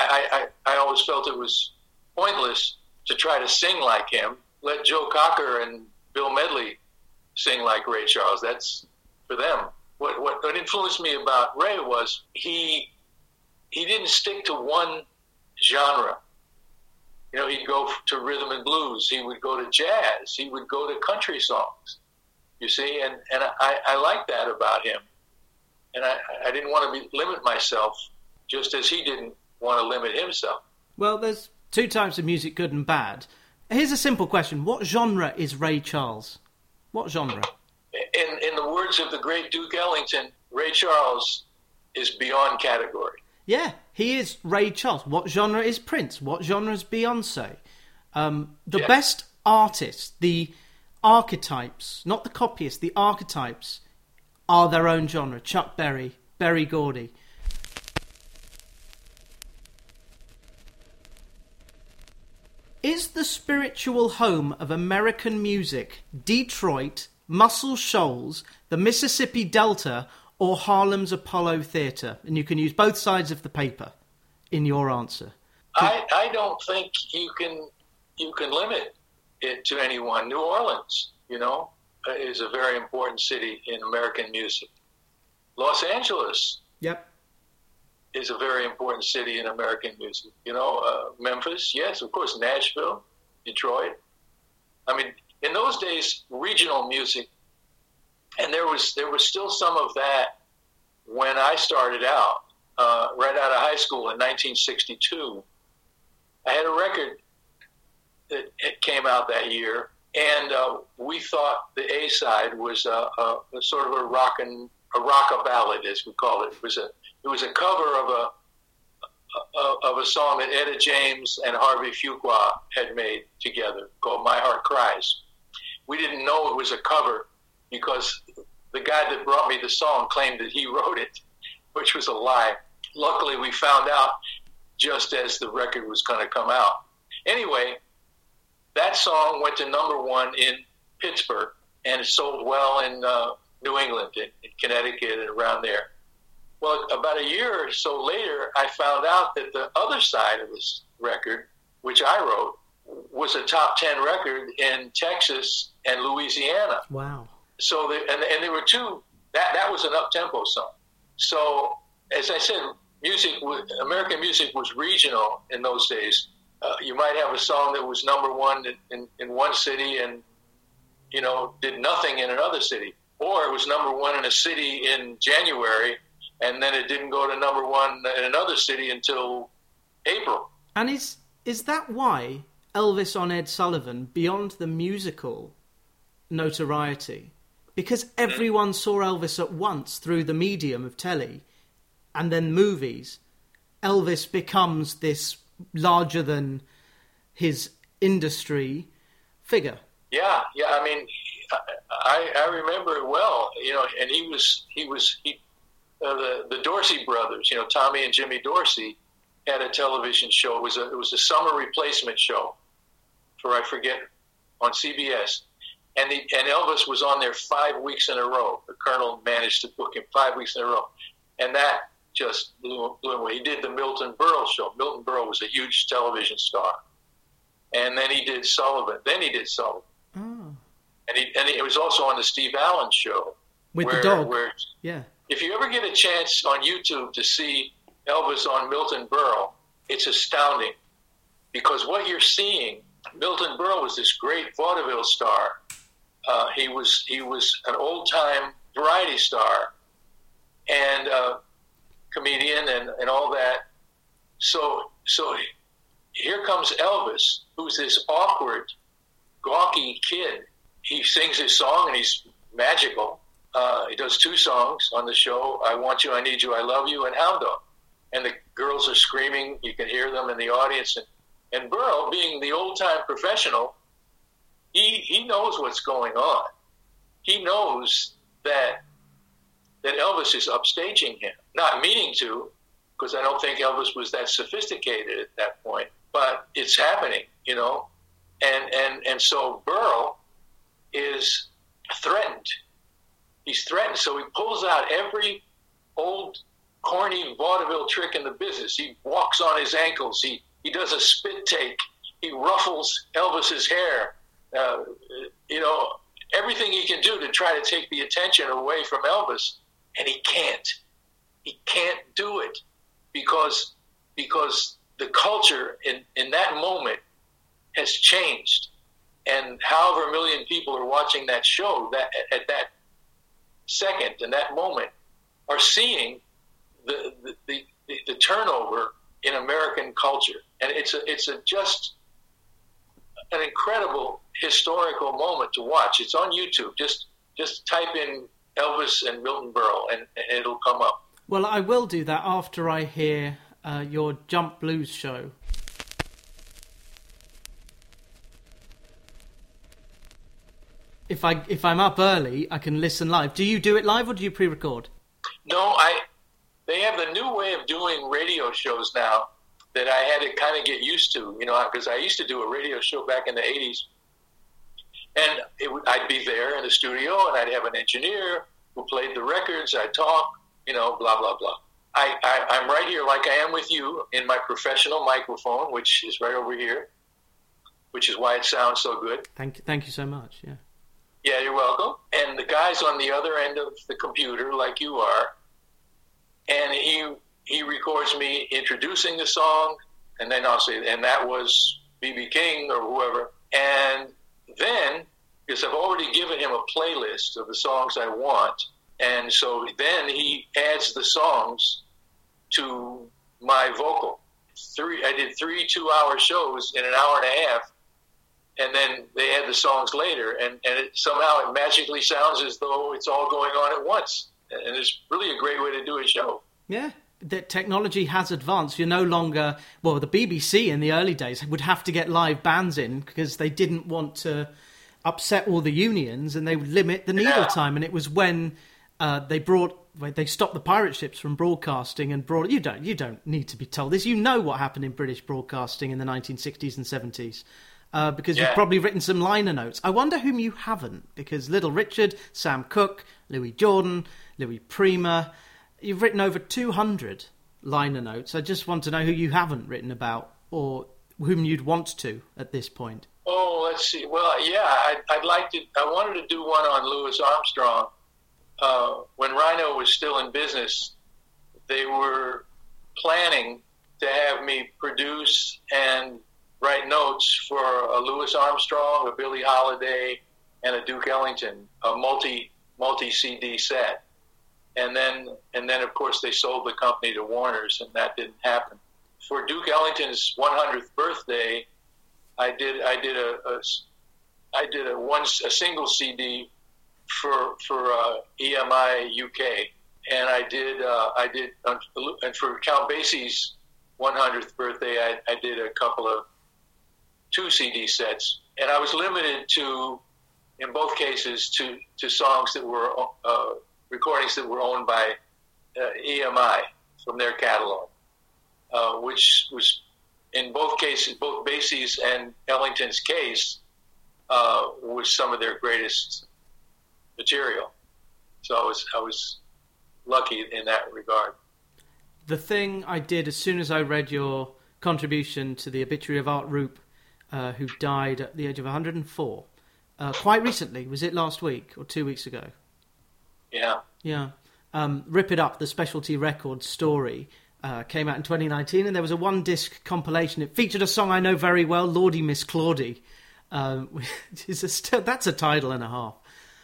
I, I, I always felt it was pointless to try to sing like him. Let Joe Cocker and Bill Medley sing like Ray Charles. That's for them. What, what, what influenced me about Ray was he he didn't stick to one genre. You know, he'd go to rhythm and blues. He would go to jazz. He would go to country songs, you see, and, and I, I like that about him. And I, I didn't want to be, limit myself, just as he didn't want to limit himself. Well, there's two types of music, good and bad. Here's a simple question. What genre is Ray Charles? What genre? In, in the words of the great Duke Ellington, Ray Charles is beyond category. Yeah, he is Ray Charles. What genre is Prince? What genre is Beyonce? Um, the yeah. best artists, the archetypes, not the copyists, the archetypes, are their own genre. Chuck Berry, Berry Gordy. Is the spiritual home of American music Detroit, Muscle Shoals, the Mississippi Delta, or Harlem's Apollo Theatre? And you can use both sides of the paper in your answer. I, I don't think you can you can limit it to anyone. New Orleans, you know, is a very important city in American music. Los Angeles, yep, is a very important city in American music. You know, uh, Memphis, yes, of course, Nashville, Detroit. I mean, in those days, regional music, and there was there was still some of that when I started out, uh, right out of high school in nineteen sixty-two. I had a record that it came out that year, and uh, we thought the A-side was a, a, a sort of a rock and a rock-a ballad, as we call it. It was a it was a cover of a of a song that Etta James and Harvey Fuqua had made together called "My Heart Cries." We didn't know it was a cover because the guy that brought me the song claimed that he wrote it, which was a lie. Luckily, we found out just as the record was going to come out. Anyway, that song went to number one in Pittsburgh, and it sold well in uh, New England, in, in Connecticut, and around there. Well, about a year or so later, I found out that the other side of this record, which I wrote, was a top ten record in Texas and Louisiana. Wow. So, the, and, and there were two, that, that was an up-tempo song. So, as I said, music, was, American music was regional in those days. Uh, you might have a song that was number one in, in, in one city and, you know, did nothing in another city. Or it was number one in a city in January, and then it didn't go to number one in another city until April. And is is that why Elvis on Ed Sullivan, beyond the musical notoriety, because everyone saw Elvis at once through the medium of telly and then movies, Elvis becomes this larger than his industry figure? Yeah, yeah. I mean, I, I remember it well, you know, and he was, he was, he, Uh, the, the Dorsey brothers, you know, Tommy and Jimmy Dorsey had a television show. It was a, it was a summer replacement show for, I forget, on C B S. And, the, and Elvis was on there five weeks in a row. The Colonel managed to book him five weeks in a row. And that just blew, blew away. He did the Milton Berle show. Milton Berle was a huge television star. And then he did Sullivan. Then he did Sullivan. Oh. And, he, and he, it was also on the Steve Allen show. With where, the dog. Where, yeah. If you ever get a chance on YouTube to see Elvis on Milton Berle, it's astounding. Because what you're seeing, Milton Berle was this great vaudeville star. Uh, he was he was an old-time variety star and uh, comedian and, and all that. So, so here comes Elvis, who's this awkward, gawky kid. He sings his song and he's magical. Uh, he does two songs on the show, I Want You, I Need You, I Love You, and Hound Dog. And the girls are screaming. You can hear them in the audience. And, and Berle, being the old-time professional, he he knows what's going on. He knows that that Elvis is upstaging him. Not meaning to, because I don't think Elvis was that sophisticated at that point. But it's happening, you know. And, and, and so Berle is threatened. He's threatened, so he pulls out every old, corny vaudeville trick in the business. He walks on his ankles. He he does a spit take. He ruffles Elvis's hair. Uh, you know, everything he can do to try to take the attention away from Elvis, and he can't. He can't do it because because the culture in, in that moment has changed, and however a million people are watching that show that at that second in that moment are seeing the the, the the turnover in American culture, and it's a it's a just an incredible historical moment to watch. It's on YouTube. Just just type in Elvis and Milton Berle, and, and it'll come up. Well, I will do that after I hear uh, your Jump Blues show. if I if I'm up early, I can listen live. Do you do it live or do you pre-record? No, I. They have a new way of doing radio shows now that I had to kind of get used to, you know, because I used to do a radio show back in the eighties, and it, I'd be there in the studio, and I'd have an engineer who played the records. I'd talk, you know, blah blah blah. I, I I'm right here, like I am with you, in my professional microphone, which is right over here, which is why it sounds so good. Thank you, thank you so much. Yeah. Yeah, you're welcome. And the guy's on the other end of the computer, like you are, and he he records me introducing the song, and then I'll say, and that was B B King or whoever. And then, because I've already given him a playlist of the songs I want, and so then he adds the songs to my vocal. Three, I did three two-hour shows in an hour and a half, and then they add the songs later, and, and it, somehow it magically sounds as though it's all going on at once. And it's really a great way to do a show. Yeah, the technology has advanced. You're no longer... Well, the B B C in the early days would have to get live bands in because they didn't want to upset all the unions, and they would limit the needle yeah. time. And it was when uh, they brought... They stopped the pirate ships from broadcasting and brought... You don't, you don't need to be told this. You know what happened in British broadcasting in the nineteen sixties and seventies. Uh, because yeah. you've probably written some liner notes. I wonder whom you haven't, because Little Richard, Sam Cooke, Louis Jordan, Louis Prima, you've written over two hundred liner notes. I just want to know who you haven't written about, or whom you'd want to at this point. Oh, let's see. Well, yeah, I'd, I'd like to. I wanted to do one on Louis Armstrong. Uh, when Rhino was still in business, they were planning to have me produce and write notes for a Louis Armstrong, a Billie Holiday, and a Duke Ellington, a multi multi C D set, and then and then of course they sold the company to Warner's, and that didn't happen. For Duke Ellington's one hundredth birthday, I did I did a, a I did a one a single C D for for uh, E M I U K, and I did uh, I did and for Count Basie's one hundredth birthday, I, I did a couple of two C D sets, and I was limited to, in both cases, to, to songs that were, uh, recordings that were owned by uh, E M I from their catalog, uh, which was, in both cases, both Basie's and Ellington's case, uh, was some of their greatest material. So I was, I was lucky in that regard. The thing I did as soon as I read your contribution to the obituary of Art Rupe, Uh, who died at the age of one hundred and four, uh, quite recently. Was it last week or two weeks ago? Yeah. Yeah. Um, Rip It Up, the Specialty Records story, uh, came out in twenty nineteen, and there was a one-disc compilation. It featured a song I know very well, Lordy Miss Claudie, um, which is a st- that's a title and a half.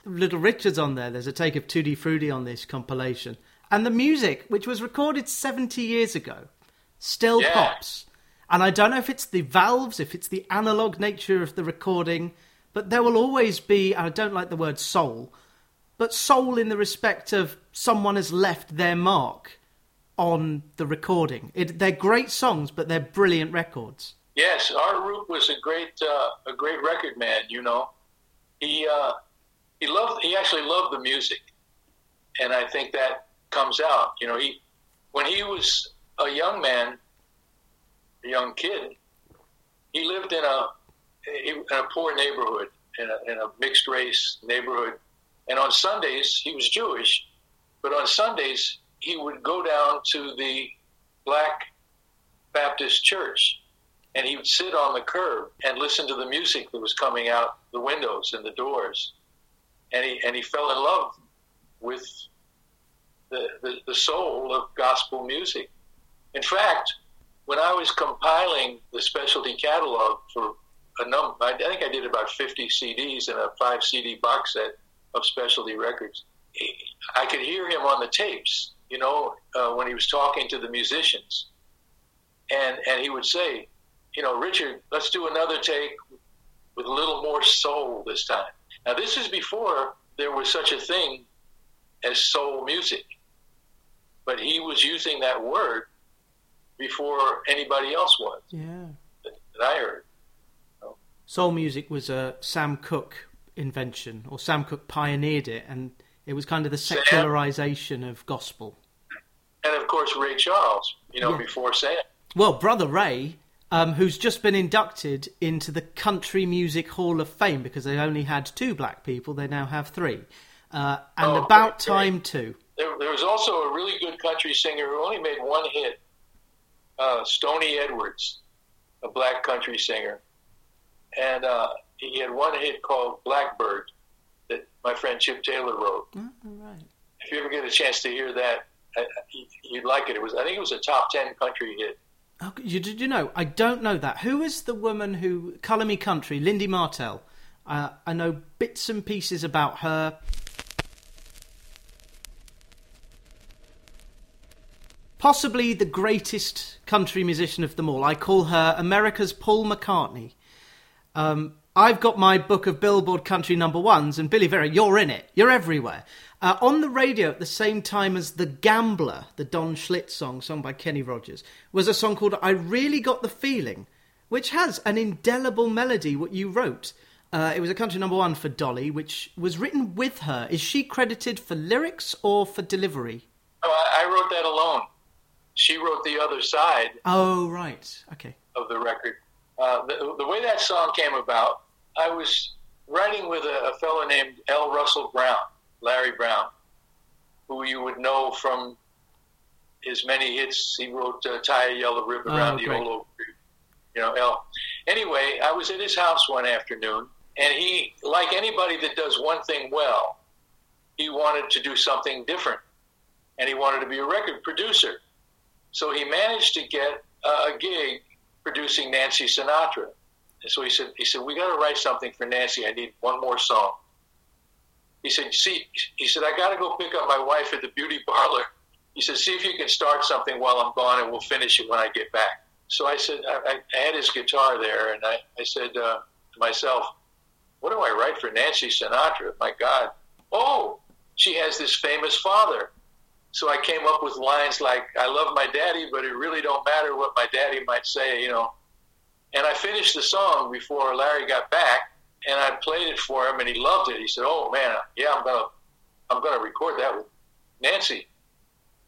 Little Richard's on there. There's a take of Tutti Frutti on this compilation. And the music, which was recorded seventy years ago, still yeah. pops. And I don't know if it's the valves, if it's the analog nature of the recording, but there will always be, and I don't like the word soul, but soul in the respect of someone has left their mark on the recording. It, they're great songs, but they're brilliant records. Yes, Art Rupe was a great, uh, a great record man. You know, he uh, he loved, he actually loved the music, and I think that comes out. You know, he when he was a young man. young kid, he lived in a in a poor neighborhood, in a, in a mixed race neighborhood, and on Sundays he was Jewish, but on Sundays he would go down to the Black Baptist church, and he would sit on the curb and listen to the music that was coming out the windows and the doors, and he and he fell in love with the the, the soul of gospel music. In fact, when I was compiling the specialty catalog for a number, I think I did about fifty C Ds and a five C D box set of specialty records. I could hear him on the tapes, you know, uh, when he was talking to the musicians, and and he would say, you know, Richard, let's do another take with a little more soul this time. Now, this is before there was such a thing as soul music, but he was using that word before anybody else was, yeah, that I heard. So. Soul music was a Sam Cooke invention, or Sam Cooke pioneered it, and it was kind of the secularization Sam. of gospel. And of course, Ray Charles, you know, yeah. before Sam. Well, Brother Ray, um, who's just been inducted into the Country Music Hall of Fame, because they only had two black people, they now have three. Uh, and oh, about great, time, great. too. There, there was also a really good country singer who only made one hit, uh, Stoney Edwards, a black country singer. And uh, he had one hit called Blackbird that my friend Chip Taylor wrote. Oh, right. If you ever get a chance to hear that, you'd like it. It was, I think it was a top ten country hit. Oh, you, did you know? I don't know that. Who is the woman who... Colour Me Country, Lindy Martell. Uh, I know bits and pieces about her. Possibly the greatest country musician of them all. I call her America's Paul McCartney. Um, I've got my book of Billboard Country Number Ones, and Billy Vera, you're in it. You're everywhere. Uh, on the radio at the same time as The Gambler, the Don Schlitz song, sung by Kenny Rogers, was a song called I Really Got the Feeling, which has an indelible melody, what you wrote. Uh, it was a country number one for Dolly, which was written with her. Is she credited for lyrics or for delivery? Oh, I wrote that alone. She wrote the other side. Oh, right. Okay. Of the record. Uh, the, the way that song came about, I was writing with a, a fellow named L. Russell Brown, Larry Brown, who you would know from his many hits. He wrote uh, Tie a Yellow Ribbon oh, Around great. the Old Oak Tree. You know, L. Anyway, I was at his house one afternoon, and he, like anybody that does one thing well, he wanted to do something different, and he wanted to be a record producer. So he managed to get uh, a gig producing Nancy Sinatra. And so he said, he said, we got to write something for Nancy. I need one more song. He said, see, he said, I got to go pick up my wife at the beauty parlor. He said, see if you can start something while I'm gone, and we'll finish it when I get back. So I said, I, I had his guitar there, and I, I said uh, to myself, what do I write for Nancy Sinatra? My God. Oh, she has this famous father. So I came up with lines like, I love my daddy, but it really don't matter what my daddy might say, you know. And I finished the song before Larry got back, and I played it for him, and he loved it. He said, oh, man, yeah, I'm going to I'm gonna record that with Nancy.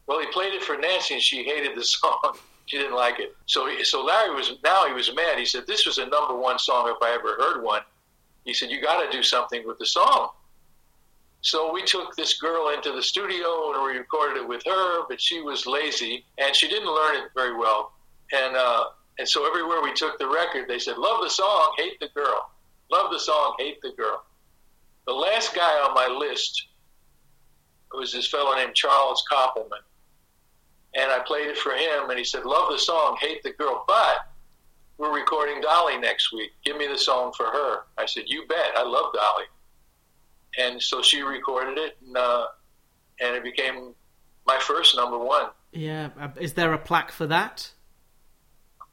Well, he played it for Nancy, and she hated the song. She didn't like it. So so Larry was, now he was mad. He said, this was a number one song if I ever heard one. He said, you got to do something with the song. So we took this girl into the studio and we recorded it with her, but she was lazy and she didn't learn it very well. And uh, and so everywhere we took the record, they said, love the song, hate the girl. Love the song, hate the girl. The last guy on my list was this fellow named Charles Koppelman. And I played it for him, and he said, love the song, hate the girl, but we're recording Dolly next week. Give me the song for her. I said, you bet. I love Dolly. And so she recorded it, and, uh, and it became my first number one. Yeah. Is there a plaque for that?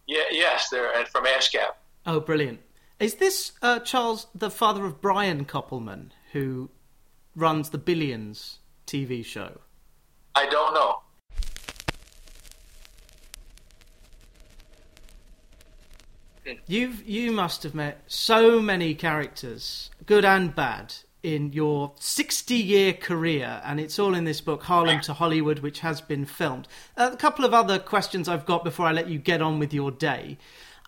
Yeah. Yes, there, and from ASCAP. Oh, brilliant. Is this uh, Charles, the father of Brian Koppelman, who runs the Billions T V show? I don't know. You've you must have met so many characters, good and bad, in your sixty-year career, and it's all in this book, Harlem to Hollywood, which has been filmed. Uh, a couple of other questions I've got before I let you get on with your day.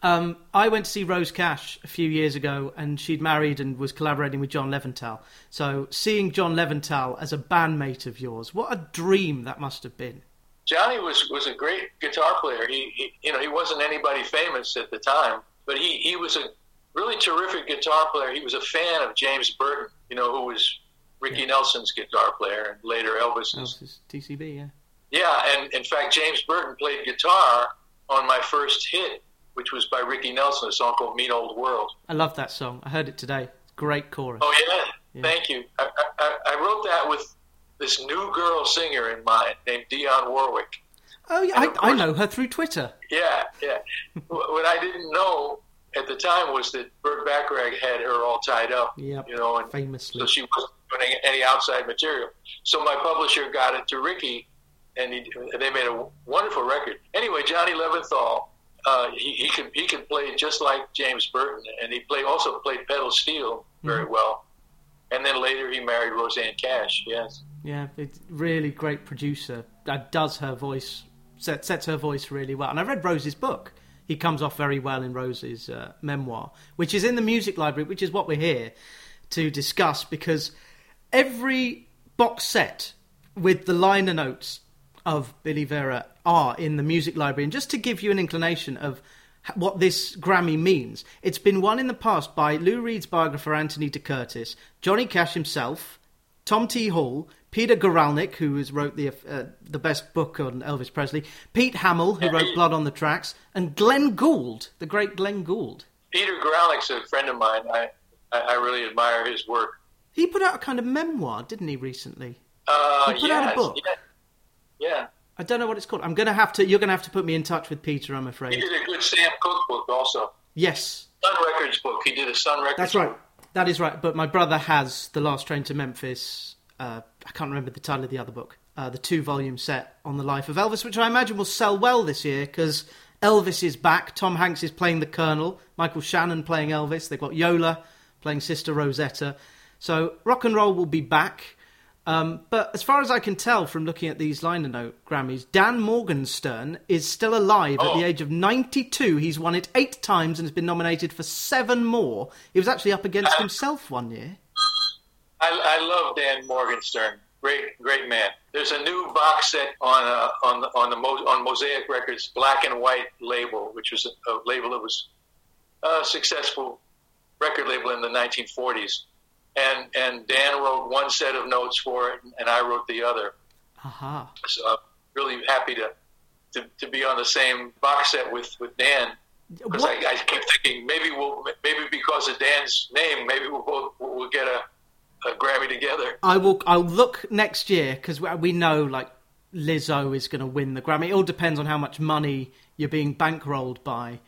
Um, I went to see Rose Cash a few years ago, and she'd married and was collaborating with John Leventhal. So seeing John Leventhal as a bandmate of yours, what a dream that must have been. Johnny was, was a great guitar player. He, he you know he wasn't anybody famous at the time, but he, he was a really terrific guitar player. He was a fan of James Burton, you know, who was Ricky yeah. Nelson's guitar player and later Elvis's. Elvis's T C B, yeah. Yeah, and in fact, James Burton played guitar on my first hit, which was by Ricky Nelson, a song called Mean Old World. I love that song. I heard it today. Great chorus. Oh, yeah? yeah. Thank you. I, I, I wrote that with this new girl singer in mind named Dionne Warwick. Oh, yeah, course, I, I know her through Twitter. Yeah, yeah. What I didn't know at the time was that Burt Bacharach had her all tied up, yep, you know, and famously. So she wasn't doing any outside material. So my publisher got it to Ricky, and he, they made a wonderful record. Anyway, Johnny Leventhal, uh, he, he could he could play just like James Burton, and he play also played pedal steel very mm. well. And then later he married Roseanne Cash, yes. Yeah, it's really great producer. That does her voice, set, sets her voice really well. And I read Rose's book. He comes off very well in Rose's uh, memoir, which is in the music library, which is what we're here to discuss, because every box set with the liner notes of Billy Vera are in the music library. And just to give you an inclination of what this Grammy means, it's been won in the past by Lou Reed's biographer Anthony de Curtis, Johnny Cash himself, Tom T. Hall, Peter Guralnick, who wrote the uh, the best book on Elvis Presley, Pete Hamill, who wrote Blood on the Tracks, and Glenn Gould, the great Glenn Gould. Peter Guralnick's a friend of mine. I, I really admire his work. He put out a kind of memoir, didn't he, recently? Uh, he put yes, out a book. Yeah. yeah. I don't know what it's called. I'm going to have to, you're going to have to put me in touch with Peter, I'm afraid. He did a good Sam Cooke book also. Yes. Sun Records book. He did a Sun Records book. That's right. Book. That is right. But my brother has The Last Train to Memphis. Uh, I can't remember the title of the other book. Uh, the two-volume set on the life of Elvis, which I imagine will sell well this year because Elvis is back. Tom Hanks is playing the Colonel. Michael Shannon playing Elvis. They've got Yola playing Sister Rosetta. So rock and roll will be back. Um, but as far as I can tell from looking at these liner note Grammys, Dan Morgenstern is still alive oh. at the age of ninety-two. He's won it eight times and has been nominated for seven more. He was actually up against I, himself one year. I, I love Dan Morgenstern. Great, great man. There's a new box set on a, on the, on the Mo, on Mosaic Records Black and White label, which was a, a label that was a successful record label in the nineteen forties. And and Dan wrote one set of notes for it, and I wrote the other. Uh-huh. So I'm really happy to, to, to be on the same box set with, with Dan. Because I, I keep thinking maybe we'll maybe because of Dan's name, maybe we'll both we'll get a, a Grammy together. I will. I'll look next year because we know like Lizzo is going to win the Grammy. It all depends on how much money you're being bankrolled by.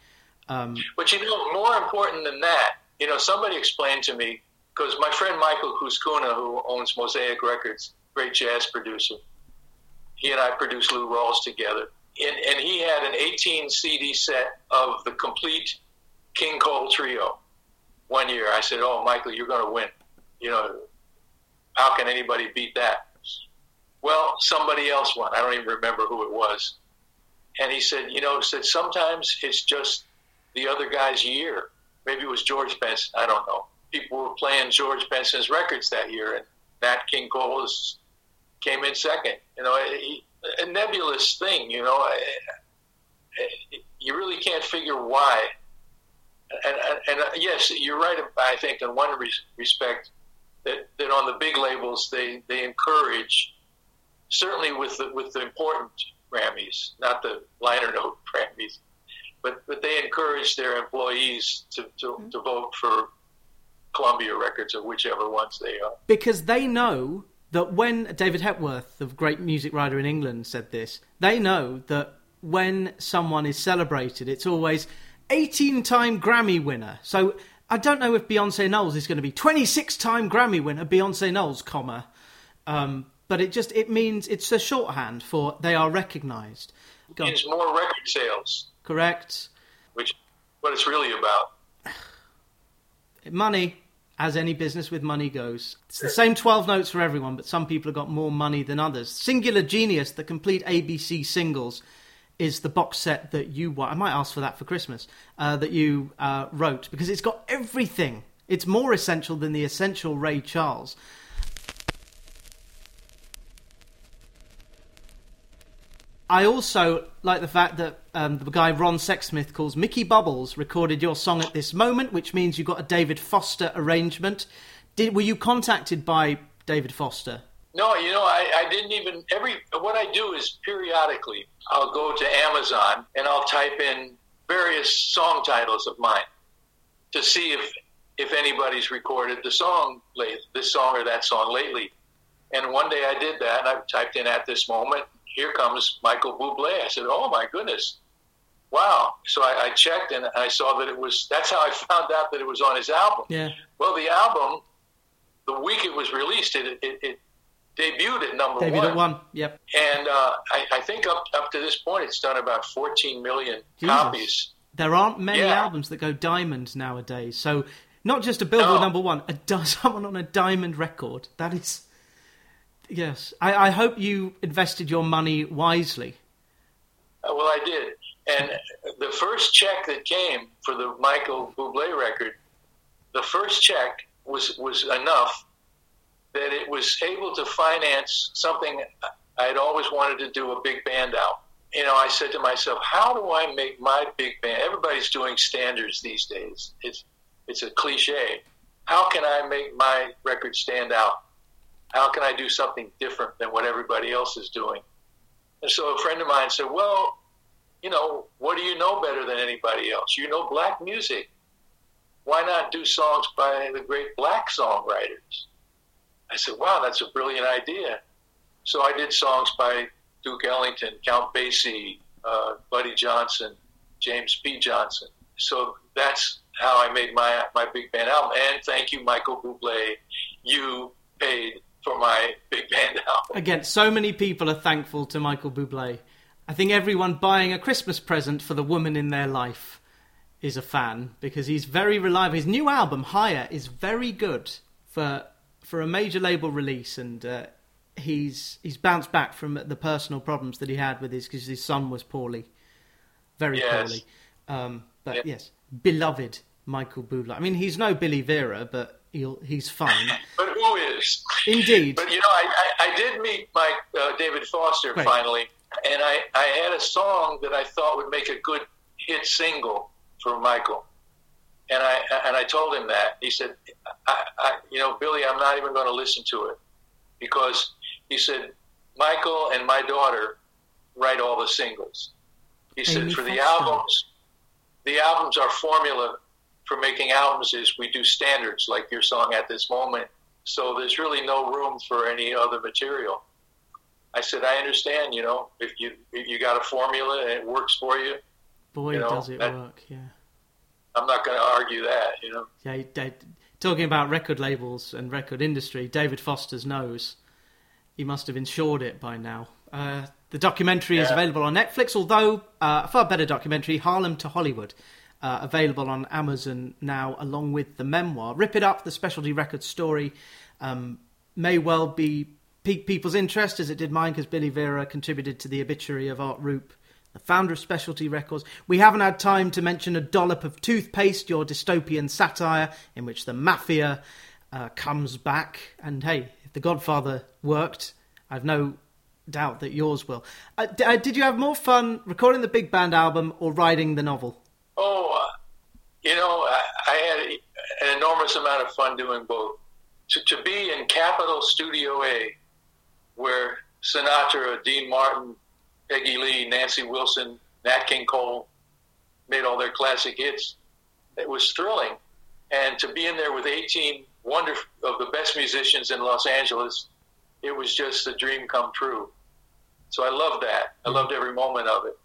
Um, but you know, more important than that, you know, somebody explained to me. Because my friend Michael Cuskuna, who owns Mosaic Records, great jazz producer, he and I produced Lou Rawls together. And, and he had an eighteen C D set of the complete King Cole Trio one year. I said, oh, Michael, you're going to win. You know, how can anybody beat that? Well, somebody else won. I don't even remember who it was. And he said, you know, said sometimes it's just the other guy's year. Maybe it was George Benson. I don't know. People were playing George Benson's records that year, and Nat King Cole is, came in second. You know, a, a nebulous thing, you know. I, I, you really can't figure why. And, and, and yes, you're right, I think, in one res- respect, that, that on the big labels they, they encourage, certainly with the, with the important Grammys, not the liner note Grammys, but, but they encourage their employees to, to, mm-hmm. to vote for Columbia Records or whichever ones they are. Because they know that when David Hepworth, the great music writer in England, said this, they know that when someone is celebrated, it's always eighteen-time Grammy winner. So I don't know if Beyoncé Knowles is going to be twenty-six-time Grammy winner, Beyoncé Knowles, comma. Um, but it just, it means it's a shorthand for they are recognised. It means more record sales. Correct. Which is what it's really about. Money, as any business with money goes. It's the same twelve notes for everyone, but some people have got more money than others. Singular Genius, the complete A B C singles, is the box set that you... I might ask for that for Christmas, uh, that you uh, wrote, because it's got everything. It's more essential than the essential Ray Charles. I also like the fact that um, the guy Ron Sexsmith calls Mickey Bubbles recorded your song at this moment, which means you got a David Foster arrangement. Did were you contacted by David Foster? No, you know, I, I didn't even... Every What I do is periodically I'll go to Amazon and I'll type in various song titles of mine to see if, if anybody's recorded the song, this song or that song lately. And one day I did that and I typed in At This Moment... Here comes Michael Bublé. I said, oh, my goodness. Wow. So I, I checked and I saw that it was, that's how I found out that it was on his album. Yeah. Well, the album, the week it was released, it it, it debuted at number debuted one. Debuted at one, yep. And uh, I, I think up, up to this point, it's done about fourteen million Jesus. Copies. There aren't many yeah. albums that go diamond nowadays. So Not just a Billboard oh. number one, a someone on a diamond record. That is, yes. I, I hope you invested your money wisely. Uh, well, I did. And the first check that came for the Michael Bublé record, the first check was, was enough that it was able to finance something I had always wanted to do, a big band out. You know, I said to myself, how do I make my big band? Everybody's doing standards these days. It's it's a cliche. How can I make my record stand out? How can I do something different than what everybody else is doing? And so a friend of mine said, well, you know, what do you know better than anybody else? You know black music. Why not do songs by the great black songwriters? I said, wow, that's a brilliant idea. So I did songs by Duke Ellington, Count Basie, uh, Buddy Johnson, James P. Johnson. So that's how I made my my big band album. And thank you, Michael Bublé. You paid for my big band album. Again, so many people are thankful to Michael Bublé. I think everyone buying a Christmas present for the woman in their life is a fan, because he's very reliable. His new album, Higher, is very good for for a major label release, and uh, he's he's bounced back from the personal problems that he had with his, because his son was poorly, very yes. poorly. Um, but yeah. yes, beloved Michael Bublé. I mean, he's no Billy Vera, but he'll, he's fine. But who is? Indeed. But, you know, I, I, I did meet Mike uh, David Foster Great. finally, and I, I had a song that I thought would make a good hit single for Michael. And I and I told him that. He said, I, I, you know, Billy, I'm not even going to listen to it, because he said, Michael and my daughter write all the singles. He said, Amy for the albums, that. the albums, our formula for making albums is we do standards like your song At This Moment. So there's really no room for any other material. I said, I understand, you know, if you if you got a formula and it works for you. Boy, you know, does it that, work, yeah. I'm not going to argue that, you know. Yeah, Dave, talking about record labels and record industry, David Foster's nose. He must have insured it by now. Uh, the documentary yeah. is available on Netflix, although uh, a far better documentary, Harlem to Hollywood, uh, available on Amazon now, along with the memoir. Rip It Up, the specialty record story, um, may well be piqued people's interest, as it did mine, because Billy Vera contributed to the obituary of Art Rupe, the founder of Specialty Records. We haven't had time to mention A Dollop of Toothpaste, your dystopian satire in which the mafia uh, comes back. And hey, if The Godfather worked, I've no doubt that yours will. Uh, d- uh, did you have more fun recording the big band album or writing the novel? Oh, uh, you know, I, I had an enormous amount of fun doing both. To, to be in Capitol Studio A, where Sinatra, Dean Martin, Peggy Lee, Nancy Wilson, Nat King Cole made all their classic hits. It was thrilling. And to be in there with eighteen wonderful of the best musicians in Los Angeles, it was just a dream come true. So I loved that. I loved every moment of it.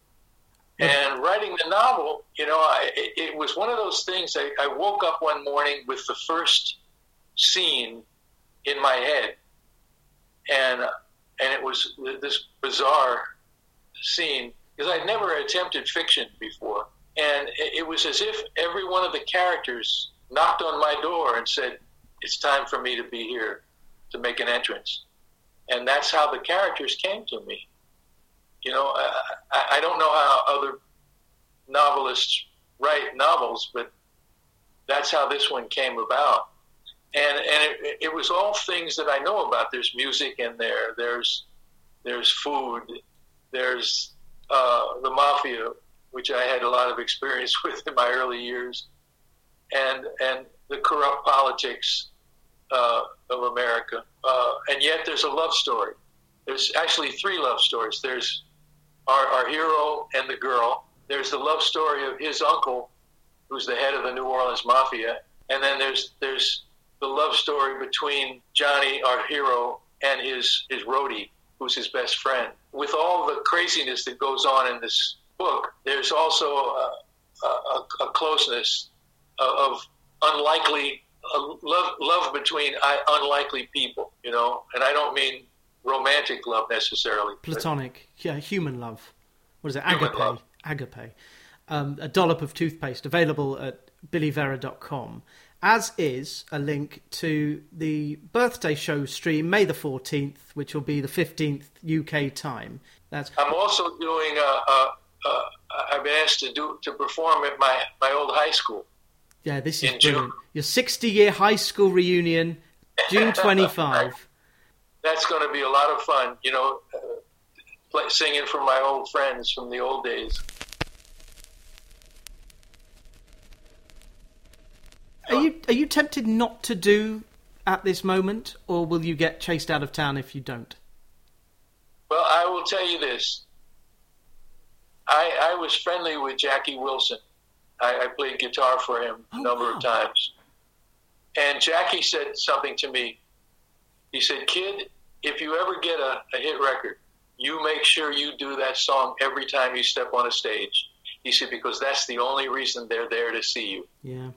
And writing the novel, you know, I, it, it was one of those things. I, I woke up one morning with the first scene in my head. And, and it was this bizarre scene, because I'd never attempted fiction before, and it was as if every one of the characters knocked on my door and said, it's time for me to be here, to make an entrance. And that's how the characters came to me. You know, I, I don't know how other novelists write novels, but that's how this one came about. And and it, it was all things that I know about. There's music in there, there's there's food, there's uh, the mafia, which I had a lot of experience with in my early years, and and the corrupt politics uh, of America. Uh, and yet there's a love story. There's actually three love stories. There's our, our hero and the girl. There's the love story of his uncle, who's the head of the New Orleans mafia. And then there's there's the love story between Johnny, our hero, and his, his roadie, who's his best friend. With all the craziness that goes on in this book, there's also a, a, a closeness of, of unlikely love, love between unlikely people, you know. And I don't mean romantic love necessarily. Platonic, yeah, human love. What is it? Agape. Love. Agape. Um, A Dollop of Toothpaste, available at billy vera dot com. as is a link to the birthday show stream, May the fourteenth, which will be the fifteenth U K time. That's... I'm also doing, a, a, a, I've been asked to do to perform at my, my old high school. Yeah, this is brilliant. June. Your sixty-year high school reunion, June twenty-fifth. That's going to be a lot of fun, you know, uh, play, singing for my old friends from the old days. Are you are you tempted not to do at this moment, or will you get chased out of town if you don't? Well, I will tell you this. I I was friendly with Jackie Wilson. I, I played guitar for him a oh, number wow. of times. And Jackie said something to me. He said, "Kid, if you ever get a, a hit record, you make sure you do that song every time you step on a stage." He said, "Because that's the only reason they're there to see you." Yeah.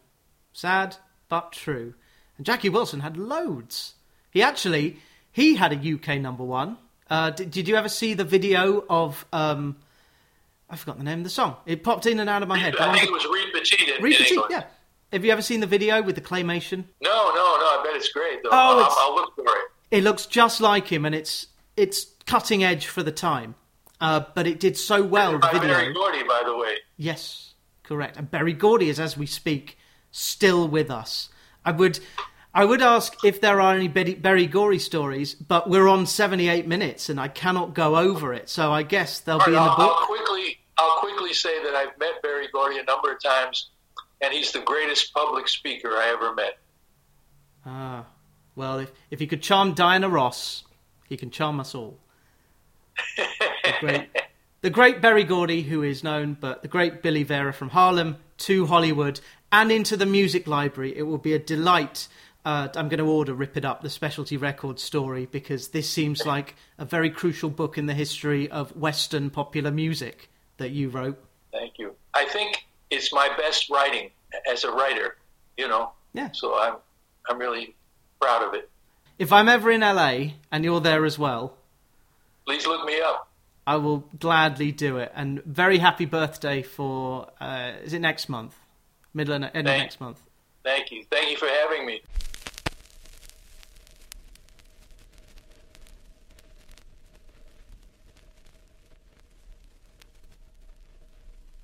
Sad, but true. And Jackie Wilson had loads. He actually, he had a U K number one. Uh, did, did you ever see the video of, um, I forgot the name of the song. It popped in and out of my head. I think it was Reed Petite in, Reed Petite, in England. Yeah. Have you ever seen the video with the claymation? No, no, no. I bet it's great, though. Oh, I'll, it's, I'll look for it. It looks just like him, and it's it's cutting edge for the time. Uh, but it did so well, the video. Berry Gordy, by the way. Yes, correct. And Berry Gordy is, as we speak, still with us. I would I would ask if there are any Berry Gordy stories, but we're on seventy-eight minutes and I cannot go over it, so I guess they'll be in the book. I'll quickly, I'll quickly say that I've met Berry Gordy a number of times, and he's the greatest public speaker I ever met. Ah, well, if, if he could charm Diana Ross, he can charm us all. The great, the great Berry Gordy, who is known, but the great Billy Vera from Harlem to Hollywood and into the music library. It will be a delight. Uh, I'm going to order Rip It Up, the Specialty Records story, because this seems like a very crucial book in the history of Western popular music that you wrote. Thank you. I think it's my best writing as a writer, you know. Yeah. So I'm, I'm really proud of it. If I'm ever in L A and you're there as well, please look me up. I will gladly do it. And very happy birthday for, uh, is it next month? Middle of, end of next month. Thank you. Thank you for having me.